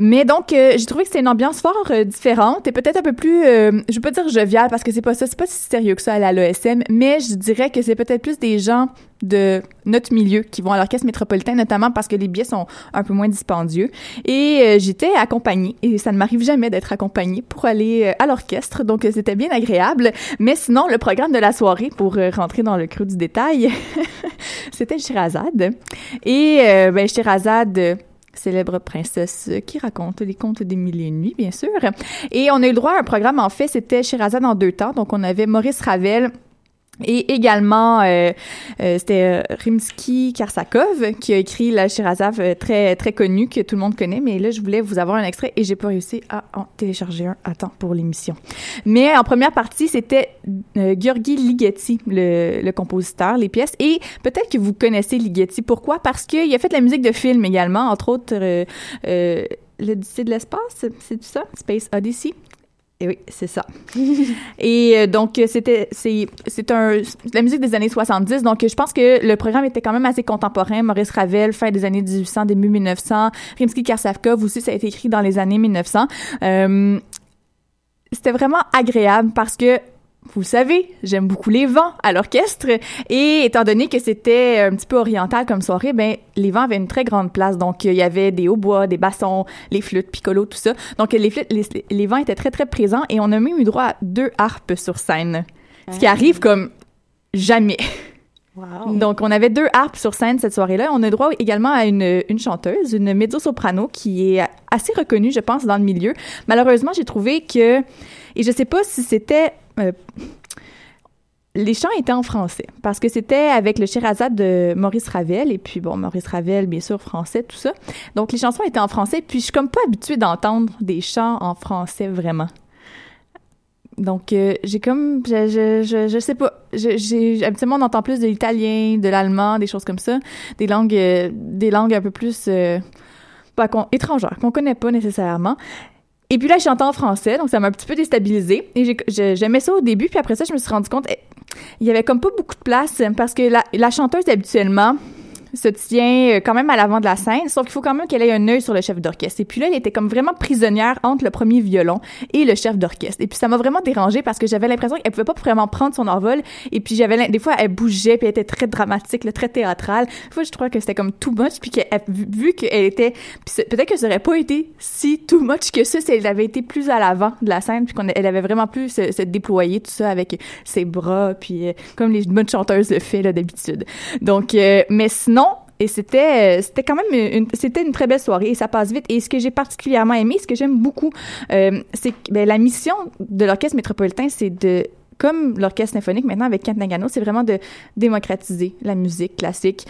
Mais donc, j'ai trouvé que c'était une ambiance fort différente et peut-être un peu plus, je veux pas dire joviale parce que c'est pas ça, c'est pas si sérieux que ça à l'AESM, mais je dirais que c'est peut-être plus des gens de notre milieu qui vont à l'Orchestre métropolitain, notamment parce que les billets sont un peu moins dispendieux. Et j'étais accompagnée, et ça ne m'arrive jamais d'être accompagnée pour aller à l'orchestre, donc c'était bien agréable. Mais sinon, le programme de la soirée, pour rentrer dans le creux du détail, c'était Shéhérazade. Et ben Shéhérazade, célèbre princesse qui raconte les contes des Mille et une nuits, bien sûr. Et on a eu le droit à un programme, en fait, c'était Shéhérazade en deux temps. Donc, on avait Maurice Ravel et également, c'était Rimsky-Korsakov qui a écrit la Shéhérazade très, très connue, que tout le monde connaît. Mais là, je voulais vous avoir un extrait et j'ai pas réussi à en télécharger un à temps pour l'émission. Mais en première partie, c'était György Ligeti, le compositeur, les pièces. Et peut-être que vous connaissez Ligeti. Pourquoi? Parce qu'il a fait de la musique de film également, entre autres L'Odyssée de l'espace, c'est ça? Space Odyssey. Et oui, c'est ça. Et donc, c'est la musique des années 70. Donc, je pense que le programme était quand même assez contemporain. Maurice Ravel, fin des années 1800, début 1900. Rimsky-Korsakov aussi, ça a été écrit dans les années 1900. C'était vraiment agréable parce que vous le savez, j'aime beaucoup les vents à l'orchestre, et étant donné que c'était un petit peu oriental comme soirée, ben les vents avaient une très grande place. Donc il y avait des hautbois, des bassons, les flûtes, piccolo, tout ça. Donc les vents étaient très très présents, et on a même eu droit à 2 harpes sur scène, ce qui arrive comme jamais. Wow. Donc, on avait 2 harpes sur scène cette soirée-là. On a droit également à une chanteuse, une mezzo-soprano qui est assez reconnue, je pense, dans le milieu. Malheureusement, j'ai trouvé que... Et je sais pas si c'était... les chants étaient en français, parce que c'était avec le Shéhérazade de Maurice Ravel, et puis bon, Maurice Ravel, bien sûr, français, tout ça. Donc, les chansons étaient en français, puis je suis comme pas habituée d'entendre des chants en français, vraiment. Donc, j'ai comme... je sais pas. Habituellement, on entend plus de l'italien, de l'allemand, des choses comme ça. Des langues un peu plus... étrangères, qu'on connaît pas nécessairement. Et puis là, je chantais en français, donc ça m'a un petit peu déstabilisée. Et j'aimais ça au début, puis après ça, je me suis rendu compte il y avait comme pas beaucoup de place, parce que la chanteuse, habituellement... se tient quand même à l'avant de la scène, sauf qu'il faut quand même qu'elle ait un œil sur le chef d'orchestre. Et puis là, elle était comme vraiment prisonnière entre le premier violon et le chef d'orchestre. Et puis ça m'a vraiment dérangée, parce que j'avais l'impression qu'elle pouvait pas vraiment prendre son envol. Et puis des fois, elle bougeait, puis elle était très dramatique, là, très théâtrale. Des fois, je trouvais que c'était comme too much, puis vu qu'elle était... Puis peut-être que ça aurait pas été si too much que ça si elle avait été plus à l'avant de la scène, puis qu'elle avait vraiment pu se déployer, tout ça, avec ses bras, puis comme les bonnes chanteuses le fait, là, d'habitude. Donc, mais sinon, et c'était quand même une très belle soirée, et ça passe vite. Et ce que j'ai particulièrement aimé, ce que j'aime beaucoup, c'est que la mission de l'Orchestre métropolitain, c'est de, comme l'Orchestre symphonique maintenant avec Kent Nagano, c'est vraiment de démocratiser la musique classique,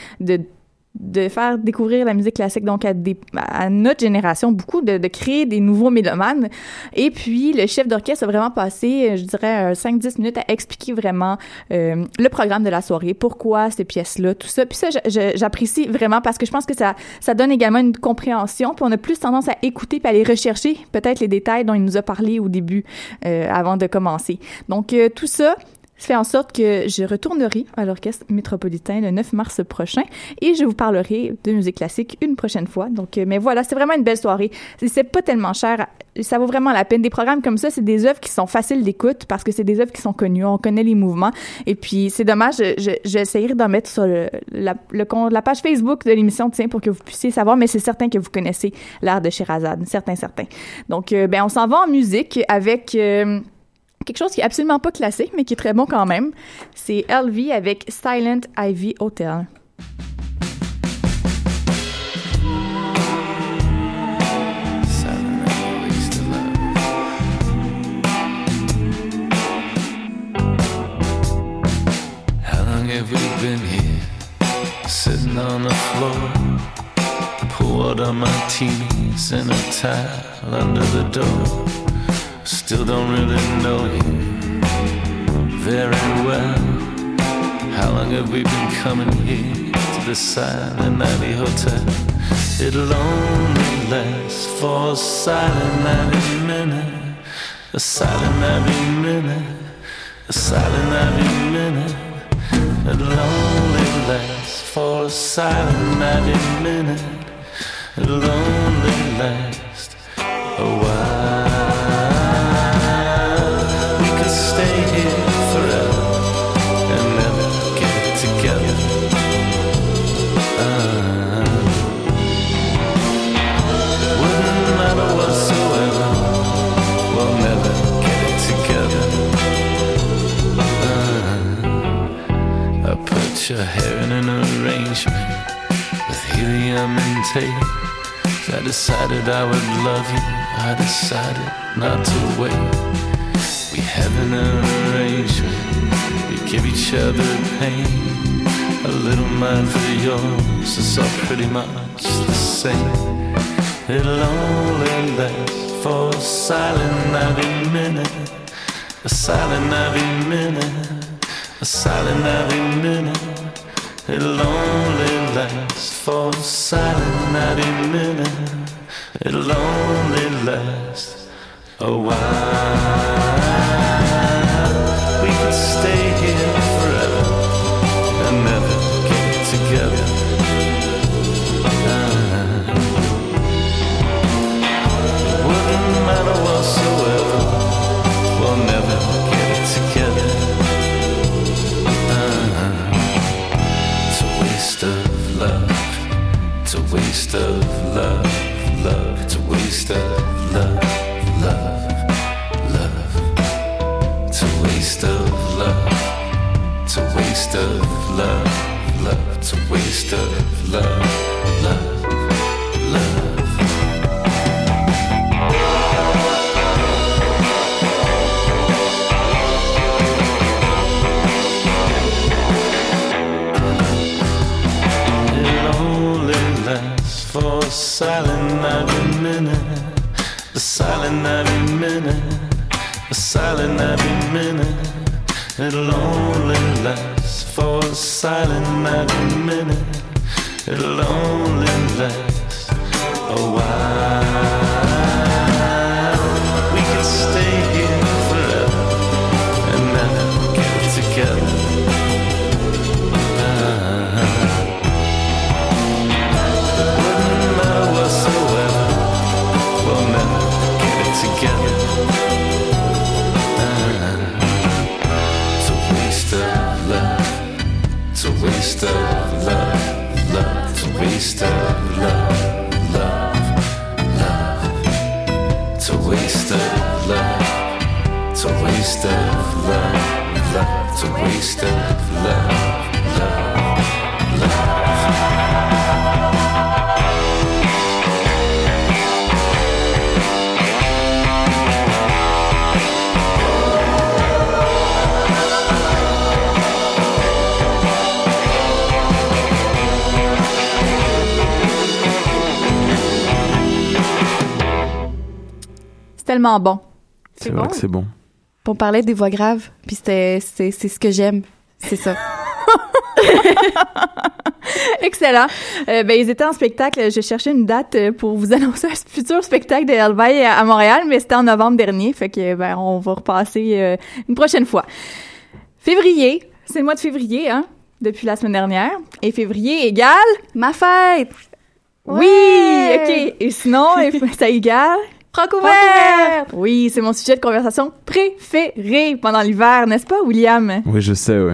de faire découvrir la musique classique donc à notre génération, beaucoup de créer des nouveaux mélomanes. Et puis le chef d'orchestre a vraiment passé, je dirais, 5-10 minutes à expliquer vraiment le programme de la soirée, pourquoi ces pièces-là, tout ça. Puis ça, j'apprécie vraiment, parce que je pense que ça donne également une compréhension, puis on a plus tendance à écouter puis à aller rechercher peut-être les détails dont il nous a parlé au début, avant de commencer. Donc tout ça fait en sorte que je retournerai à l'Orchestre métropolitain le 9 mars prochain, et je vous parlerai de musique classique une prochaine fois. Donc, mais voilà, c'est vraiment une belle soirée. C'est pas tellement cher. Ça vaut vraiment la peine. Des programmes comme ça, c'est des œuvres qui sont faciles d'écoute, parce que c'est des œuvres qui sont connues. On connaît les mouvements. Et puis, c'est dommage, j'essaierai d'en mettre sur la page Facebook de l'émission, tiens, pour que vous puissiez savoir, mais c'est certain que vous connaissez l'art de Shéhérazade. Certain. Donc, on s'en va en musique avec... quelque chose qui est absolument pas classique, mais qui est très bon quand même. C'est LV avec Silent Ivy Hotel. How long have we been here? Sitting on the floor. Poured on martinis and a towel under the door. Still don't really know you very well. How long have we been coming here to the Silent Ivy Hotel? It'll only last for a silent Ivy minute, a silent Ivy minute, a silent Ivy minute. It'll only last for a silent Ivy minute. It'll only last a while. Your hair in an arrangement with helium and tape. I decided I would love you, I decided not to wait. We have an arrangement, we give each other pain. A little mine for yours, it's all pretty much the same. It'll only last for a silent Ivy minute, a silent Ivy minute, a silent Ivy minute. It'll only last for a silent Ivy minute. It'll only last a while. We could stay here forever and never get together. Wouldn't matter whatsoever, we'll never get together. waste of love, love. It's a waste of love, love, love. For a silent every minute, a silent every minute, a silent every minute. It'll only last for a silent every minute. It'll only last a while. We could stay here forever and never get together. Waste of love, love, it's a waste of love, love, love. It's a waste of love, it's a waste of love, love, it's a waste of love, love, love. Tellement bon. C'est vrai bon. Que c'est bon. On parlait des voix graves, puis c'est ce que j'aime, c'est ça. Excellent. Ben ils étaient en spectacle. Je cherchais une date pour vous annoncer un futur spectacle de Helveil à Montréal, mais c'était en novembre dernier, fait que ben on va repasser une prochaine fois. Février, c'est le mois de février, hein, depuis la semaine dernière, et février égale ma fête. Ouais! Oui, ok. Et sinon, ça égale. Francouverte! Oui, c'est mon sujet de conversation préféré pendant l'hiver, n'est-ce pas, William? Oui, je sais, oui.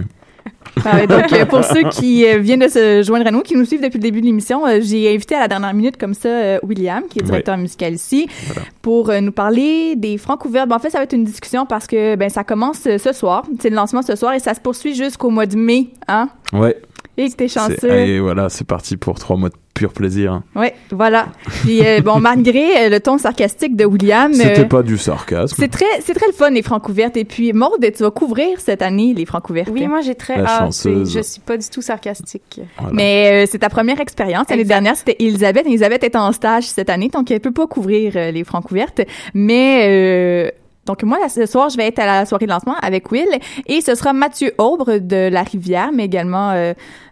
Ah, donc, pour ceux qui viennent de se joindre à nous, qui nous suivent depuis le début de l'émission, j'ai invité à la dernière minute comme ça William, qui est directeur musical ici, voilà, pour nous parler des Francouvertes. Ben, en fait, ça va être une discussion parce que ben ça commence ce soir, c'est le lancement ce soir et ça se poursuit jusqu'au mois de mai, hein? Oui. Et que t'es chanceux. Et voilà, c'est parti pour 3 mois de pur plaisir. Hein. Oui, voilà. Puis bon, malgré le ton sarcastique de William... C'était pas du sarcasme. C'est très le fun, les Francouvertes. Et puis, Maude, tu vas couvrir cette année les Francouvertes. Oui, moi, j'ai très hâte. Je suis pas du tout sarcastique. Voilà. Mais c'est ta première expérience. L'année dernière, c'était Elisabeth. Elisabeth est en stage cette année, donc elle peut pas couvrir les Francouvertes. Mais... Donc, moi, ce soir, je vais être à la soirée de lancement avec Will et ce sera Mathieu Aubre de La Rivière, mais également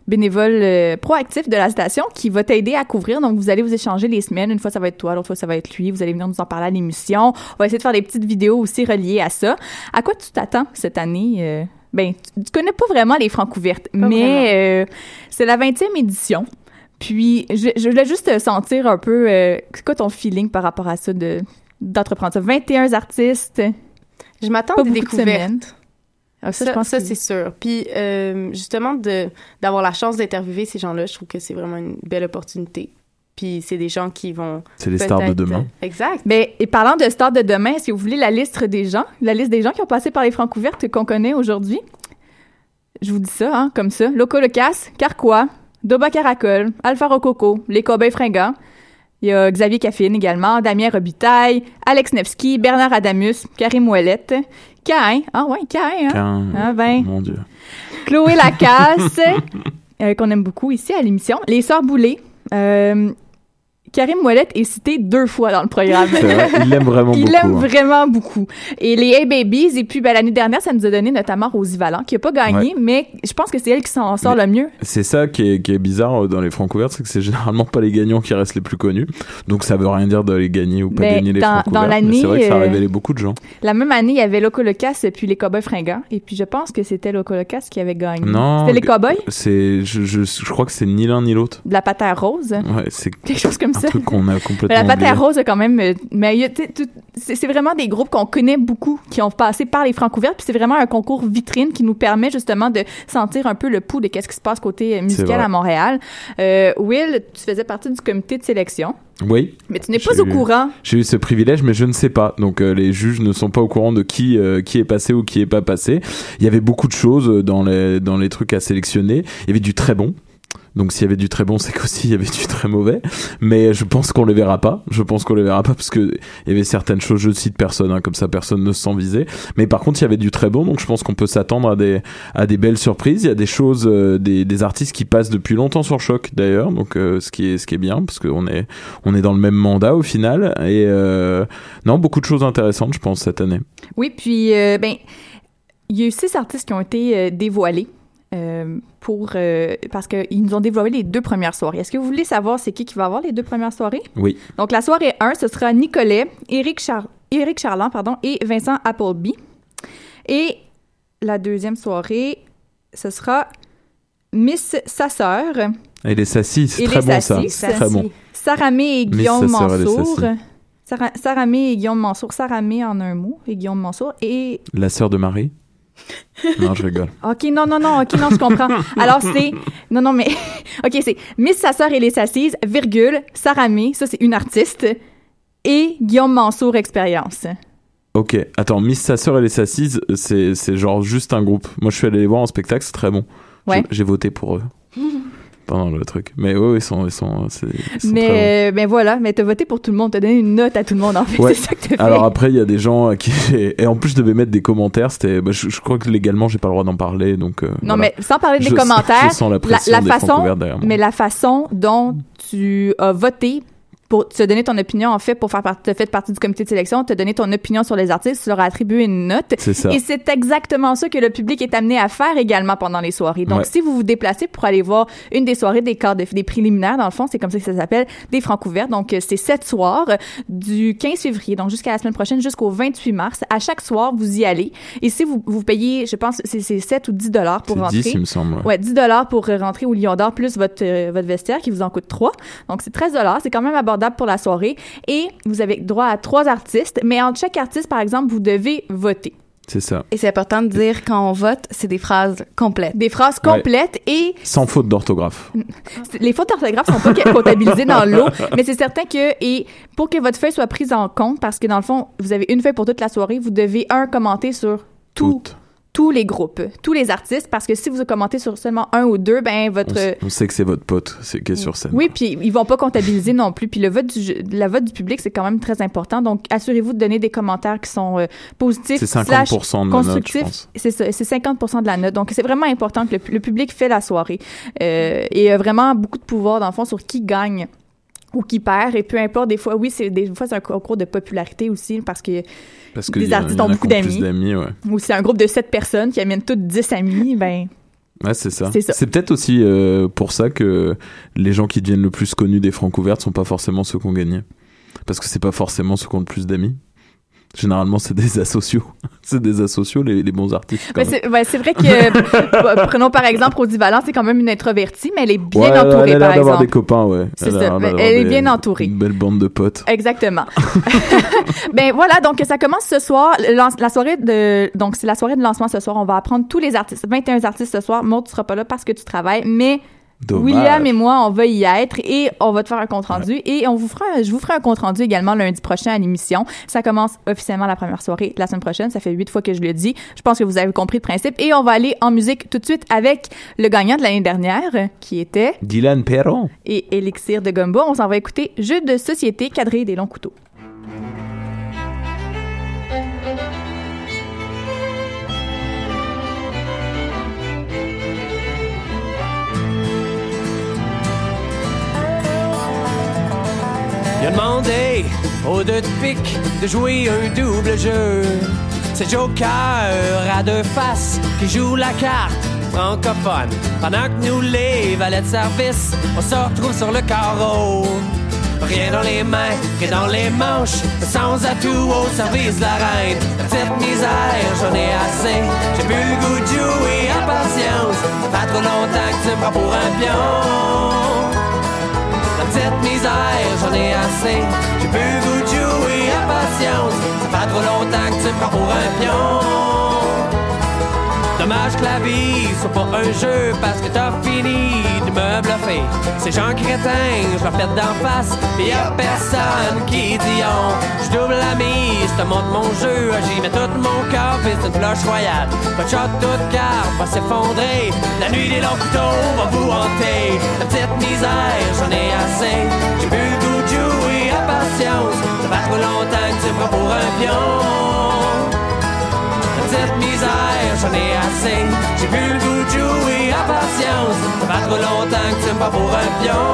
bénévole proactif de la station qui va t'aider à couvrir. Donc, vous allez vous échanger les semaines. Une fois, ça va être toi, l'autre fois, ça va être lui. Vous allez venir nous en parler à l'émission. On va essayer de faire des petites vidéos aussi reliées à ça. À quoi tu t'attends cette année? Ben, tu connais pas vraiment les Francouvertes, mais c'est la 20e édition. Puis, je voulais juste sentir un peu, c'est quoi ton feeling par rapport à ça d'entreprendre ça. 21 artistes. Je m'attends à des découvertes. Alors ça c'est sûr. Puis justement, d'avoir la chance d'interviewer ces gens-là, je trouve que c'est vraiment une belle opportunité. Puis c'est des gens qui vont... C'est les stars de demain. Exact. Mais, et parlant de stars de demain, est-ce que vous voulez la liste des gens qui ont passé par les Francouvertes qu'on connaît aujourd'hui? Je vous dis ça, hein, comme ça. Loco Locass, Carquois, Doba Caracol, Alpha Rococo, Les Cobayes Fringants. Il y a Xavier Caffine également, Damien Robitaille, Alex Nevsky, Bernard Adamus, Karim Ouellet, Kaïn. Ah ouais, Kaïn, hein? Ah ben. Mon Dieu. Chloé Lacasse, qu'on aime beaucoup ici à l'émission. Les Sœurs Boulay. Karim Ouellet est cité 2 fois dans le programme. C'est vrai, il l'aime vraiment beaucoup. Il l'aime vraiment beaucoup. Et les Hey Babies, et puis ben, l'année dernière, ça nous a donné notamment Rosie Valland, qui n'a pas gagné, mais je pense que c'est elle qui s'en sort le mieux. C'est ça qui est bizarre dans les Francouvertes, c'est que c'est généralement pas les gagnants qui restent les plus connus. Donc ça veut rien dire de les gagner ou pas gagner les Francouvertes. Mais c'est vrai que ça a révélé beaucoup de gens. La même année, il y avait Loco Locass et puis les Cow-Boys Fringants. Et puis je pense que c'était Loco Locass qui avait gagné. Non. C'était les Cow-Boys? Je crois que c'est ni l'un ni l'autre. De la patère rose? Ouais, c'est quelque chose comme ça. un truc qu'on a complètement oublié. La Panthère Rose a quand même... Mais c'est vraiment des groupes qu'on connaît beaucoup, qui ont passé par les Francouvertes, puis c'est vraiment un concours vitrine qui nous permet justement de sentir un peu le pouls de qu'est-ce qui se passe côté musical à Montréal. Will, tu faisais partie du comité de sélection. Oui. Mais tu n'es pas au courant. J'ai eu ce privilège, mais je ne sais pas. Donc, les juges ne sont pas au courant de qui est passé ou qui n'est pas passé. Il y avait beaucoup de choses dans les trucs à sélectionner. Il y avait du très bon. Donc s'il y avait du très bon, c'est qu'aussi il y avait du très mauvais, mais je pense qu'on les verra pas. Je pense qu'on les verra pas parce que il y avait certaines choses, je cite personne, hein, comme ça personne ne se sent visé. Mais par contre, il y avait du très bon, donc je pense qu'on peut s'attendre à des belles surprises. Il y a des choses, des artistes qui passent depuis longtemps sur Choc d'ailleurs, donc ce qui est bien parce qu'on est dans le même mandat au final. Et non, beaucoup de choses intéressantes, je pense, cette année. Oui, puis il y a eu 6 artistes qui ont été dévoilés. Parce qu'ils nous ont dévoilé les 2 premières soirées. Est-ce que vous voulez savoir c'est qui va avoir les 2 premières soirées? Oui. Donc, la soirée 1, ce sera Nicolet, Éric Charland et Vincent Appleby. Et la deuxième soirée, ce sera Miss Sasseur. Et les Sassis, c'est très bon ça. C'est très bon. Saramé et Guillaume Mansour. Saramé et Guillaume Mansour. Saramé en un mot et Guillaume Mansour. Et... La sœur de Marie. Non, je rigole. OK, non, je comprends. Alors, c'est... Non, mais... OK, c'est Miss Sasseur et les Sassises, Saramé, ça, c'est une artiste, et Guillaume Mansour, expérience. OK. Attends, Miss Sasseur et les Sassises, c'est genre juste un groupe. Moi, je suis allé les voir en spectacle, c'est très bon. Ouais. J'ai voté pour eux. Pendant le truc. Mais oui, ils sont très bons. Mais voilà, mais t'as voté pour tout le monde, t'as donné une note à tout le monde, en fait, ouais. C'est ça que t'as fait. Alors après, il y a des gens qui... Et en plus, je devais mettre des commentaires, c'était... Bah, je crois que légalement, j'ai pas le droit d'en parler, donc... non, voilà. Mais sans parler des commentaires, je sens la pression des façon, mais la façon dont tu as voté pour te donner ton opinion, en fait, pour faire partie du comité de sélection, te donner ton opinion sur les artistes, tu leur as attribué une note. C'est ça. Et c'est exactement ça que le public est amené à faire également pendant les soirées. Donc, si vous vous déplacez pour aller voir une des soirées des préliminaires, dans le fond, c'est comme ça que ça s'appelle, des Francouvertes. Donc, c'est 7 soirs du 15 février, donc jusqu'à la semaine prochaine, jusqu'au 28 mars. À chaque soir, vous y allez. Et si vous payez, je pense, c'est 7 ou 10 $ pour rentrer. 10, il me semble. Ouais, 10 $ pour rentrer au Lion d'Or, plus votre vestiaire qui vous en coûte 3. Donc, c'est 13 $. C'est quand même abordable pour la soirée, et vous avez droit à 3 artistes, mais entre chaque artiste, par exemple, vous devez voter. C'est ça. Et c'est important de dire, quand on vote, c'est des phrases complètes. Des phrases complètes et... Sans faute d'orthographe. Les fautes d'orthographe ne sont pas comptabilisées dans l'eau, mais c'est certain que... Et pour que votre feuille soit prise en compte, parce que dans le fond, vous avez une feuille pour toute la soirée, vous devez commenter sur tous les groupes, tous les artistes, parce que si vous commentez sur seulement un ou deux, ben votre... On sait que c'est votre pote qui est sur scène. Oui, puis ils vont pas comptabiliser non plus. Puis la vote du public, c'est quand même très important. Donc, assurez-vous de donner des commentaires qui sont positifs. C'est 50% de la note, je pense. C'est ça, c'est 50% de la note. Donc, c'est vraiment important que le public fait la soirée. Et a vraiment beaucoup de pouvoir, dans le fond, sur qui gagne ou qui perd, et peu importe, des fois, oui, c'est un concours de popularité aussi, parce que des artistes ont beaucoup d'amis. Ou c'est un groupe de 7 personnes qui amènent toutes 10 amis, ben... Ouais, c'est ça. C'est peut-être aussi pour ça que les gens qui deviennent le plus connus des Francouvertes sont pas forcément ceux qui ont gagné. Parce que c'est pas forcément ceux qui ont le plus d'amis. Généralement, c'est des asociaux. C'est des asociaux, les bons artistes. Mais c'est vrai que, prenons par exemple Audie Valland, c'est quand même une introvertie, mais elle est bien entourée, elle a l'air par exemple. D'avoir des copains, ouais. C'est ça, elle est bien entourée. Une belle bande de potes. Exactement. Ben voilà, donc ça commence ce soir. Donc c'est la soirée de lancement ce soir. On va apprendre tous les artistes, 21 artistes ce soir. Maud, tu seras pas là parce que tu travailles, mais... Dommage. William et moi, on va y être et on va te faire un compte-rendu et je vous ferai un compte-rendu également lundi prochain à l'émission. Ça commence officiellement la première soirée la semaine prochaine. Ça fait 8 fois que je le dis. Je pense que vous avez compris le principe et on va aller en musique tout de suite avec le gagnant de l'année dernière qui était... Dylan Perron. Et Élixir de Gumbo. On s'en va écouter Jeux de société cadré des longs couteaux. Il a demandé aux 2 de pique de jouer un double jeu. C'est Joker à 2 faces qui joue la carte francophone. Pendant que nous, les valets de service, on se retrouve sur le carreau. Rien dans les mains, rien dans les manches, sans atout au service de la reine. La petite misère, j'en ai assez, j'ai plus le goût de jouer à patience. Pas trop longtemps que tu prends pour un pion. cette misère, j'en ai assez. J'ai plus le goût de jouer à patience. Ça fait trop longtemps que tu me prends pour un pion. Dommage que la vie soit pas un jeu, parce que t'as fini de me bluffer. Ces gens crétins, je leur pète d'en face, mais y'a personne qui dit on. Je double la mise, je te montre mon jeu, j'y mets tout mon cœur, pis c'est une floche royale. Pas de shot, toute carte va s'effondrer. La nuit des longs couteaux va vous hanter. La petite misère, j'en ai assez. J'ai plus le goût de jouer à patience. Ça fait trop longtemps que tu me prends pour un pion. La petite misère, j'en ai assez. J'ai plus le goût de jouer à patience. Ça fait trop longtemps que tu me prends pour un pion.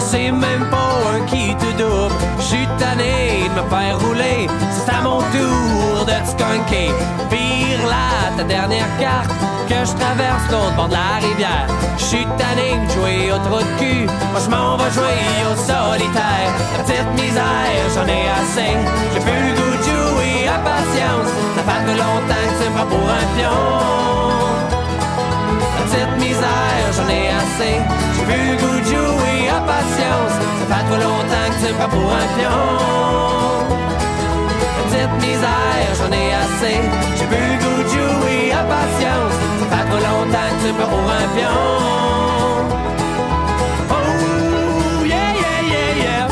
C'est même pas un qui te double. J'suis tanné de me faire rouler. C'est à mon tour de skunker. Vire là ta dernière carte, que je traverse l'autre bord de la rivière. J'suis tanné de jouer au trou de cul. Moi j'm'en vais jouer au solitaire. La petite misère, j'en ai assez. J'ai plus le goût de jouer à patience. Ça fait trop longtemps que tu me prends pour un pion. La petite misère, j'en ai assez. J'ai plus le goût de jouer. Patience, ça fait trop longtemps que tu me prends pour un pion. Petite misère, j'en ai assez. J'ai plus le goût de jouer à patience. Ça fait trop longtemps que tu me prends pour un pion. Oh yeah yeah yeah yeah.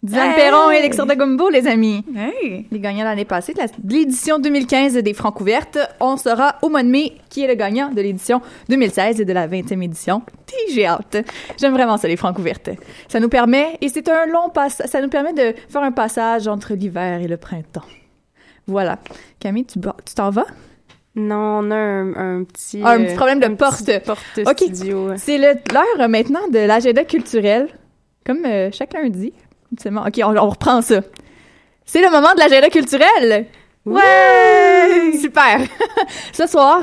Dylan Perron et Électra de Gumbo, les amis. Hey. Les gagnants l'année passée de l'édition 2015 des Francouvertes. On saura au mois de mai qui est le gagnant de l'édition 2016 et de la 20e édition. J'ai hâte. J'aime vraiment ça, les Francouvertes. Ça nous permet, et c'est un long passage, ça nous permet de faire un passage entre l'hiver et le printemps. Voilà. Camille, tu t'en vas? Non, on a un petit problème de porte studio. OK. C'est l'heure maintenant de l'agenda culturel, comme chaque lundi. OK, on reprend ça. C'est le moment de l'agenda culturel. Ouais! Super! Ce soir,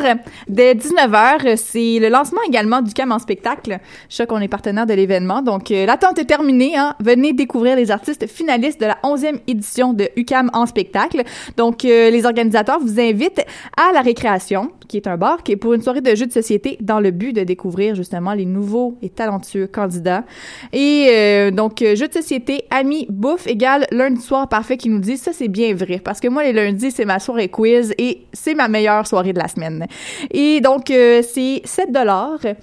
dès 19h, c'est le lancement également du CAM en spectacle. Choc, on est partenaire de l'événement. Donc, l'attente est terminée. Hein? Venez découvrir les artistes finalistes de la 11e édition de UCAM en spectacle. Donc, les organisateurs vous invitent à la récréation, qui est un bar, qui est pour une soirée de jeux de société dans le but de découvrir justement les nouveaux et talentueux candidats. Et donc, jeux de société, amis, bouffe égale lundi soir parfait qui nous dit ça, c'est bien vrai. Parce que moi, les lundis, c'est ma soirée quiz et c'est ma meilleure soirée de la semaine. Et donc, c'est 7$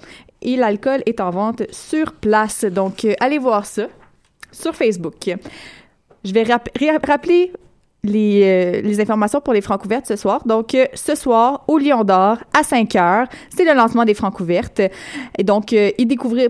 et l'alcool est en vente sur place. Donc, allez voir ça sur Facebook. Je vais rappeler les informations pour les Francouvertes ce soir. Donc, ce soir, au Lion d'Or, à 5h, c'est le lancement des Francouvertes. Et donc,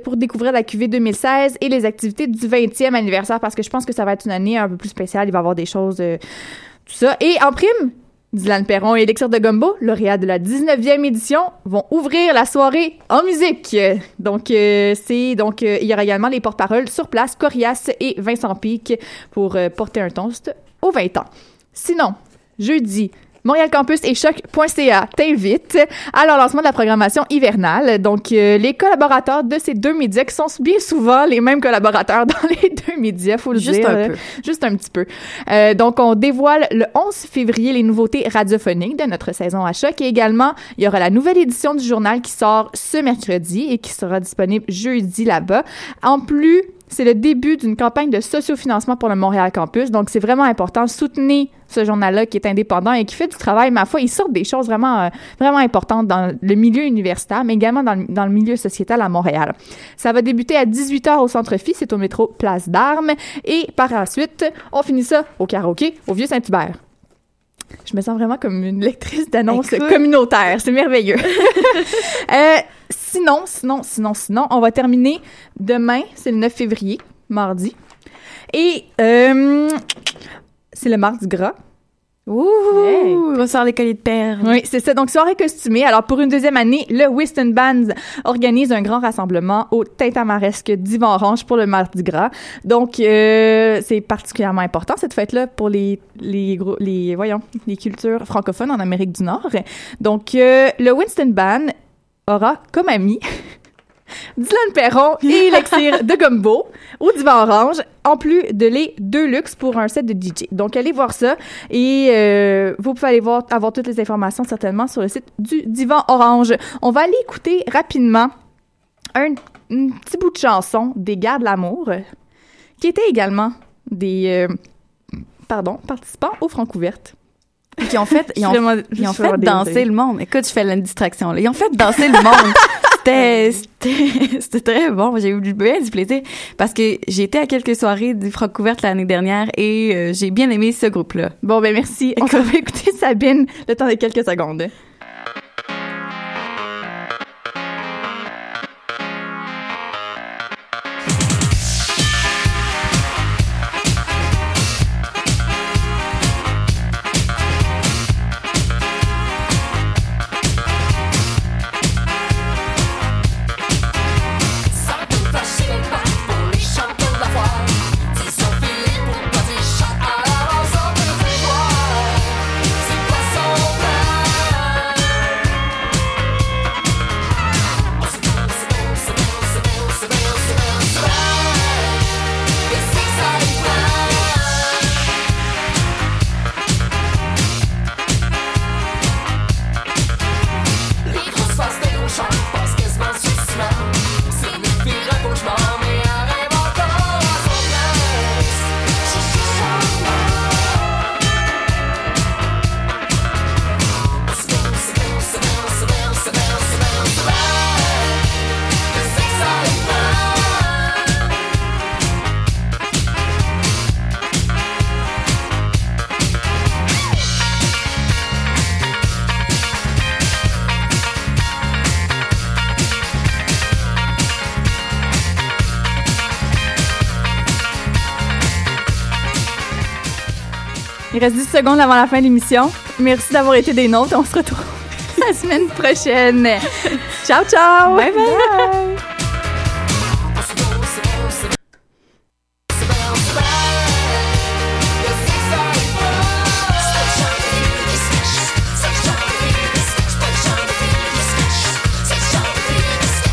pour découvrir la cuvée 2016 et les activités du 20e anniversaire, parce que je pense que ça va être une année un peu plus spéciale. Il va y avoir des choses... tout ça. Et en prime, Dylan Perron et Électra de Gumbo, lauréats de la 19e édition, vont ouvrir la soirée en musique. Donc, il y aura également les porte-paroles sur place, Corias et Vincent Pic pour porter un toast aux 20 ans. Sinon, jeudi, Montréal Campus et Choc.ca t'invitent à leur lancement de la programmation hivernale. Donc, les collaborateurs de ces deux médias qui sont bien souvent les mêmes collaborateurs dans les deux médias, faut le dire. Juste un peu. Juste un petit peu. Donc, on dévoile le 11 février les nouveautés radiophoniques de notre saison à Choc. Et également, il y aura la nouvelle édition du journal qui sort ce mercredi et qui sera disponible jeudi là-bas. En plus... c'est le début d'une campagne de sociofinancement pour le Montréal Campus. Donc, c'est vraiment important. Soutenez ce journal-là qui est indépendant et qui fait du travail. Ma foi, ils sortent des choses vraiment, vraiment importantes dans le milieu universitaire, mais également dans le milieu sociétal à Montréal. Ça va débuter à 18h au Centre Phi. C'est au métro Place d'Armes. Et par ensuite, on finit ça au karaoké, au Vieux-Saint-Hubert. Je me sens vraiment comme une lectrice d'annonces communautaires. C'est merveilleux. Sinon, on va terminer demain, c'est le 9 février, mardi. Et c'est le Mardi Gras. Ouh! Hey. On va sortir les colliers de perles. Oui, c'est ça. Donc, soirée costumée. Alors, pour une deuxième année, le Winston Band organise un grand rassemblement au tintamaresque Divan Orange pour le Mardi Gras. Donc, c'est particulièrement important, cette fête-là, pour les cultures francophones en Amérique du Nord. Donc, le Winston Band aura comme amis Dylan Perron et Elixir de Gumbo au Divan Orange, en plus de les deux luxe pour un set de DJ. Donc, allez voir ça et vous pouvez aller avoir toutes les informations certainement sur le site du Divan Orange. On va aller écouter rapidement un petit bout de chanson des Gardes de l'Amour qui étaient également des participants aux Francouvertes. Qui ont fait, ils ont fait danser le monde. Écoute, je fais la distraction, là. Ils ont fait danser le monde. C'était très bon. J'ai eu bien du plaisir parce que j'ai été à quelques soirées du Francouvertes l'année dernière et j'ai bien aimé ce groupe-là. Bon, ben merci. On va écouter Sabine le temps de quelques secondes. Il reste 10 secondes avant la fin de l'émission. Merci d'avoir été des nôtres. On se retrouve la semaine prochaine. Ciao, ciao! Bye, bye! Bye.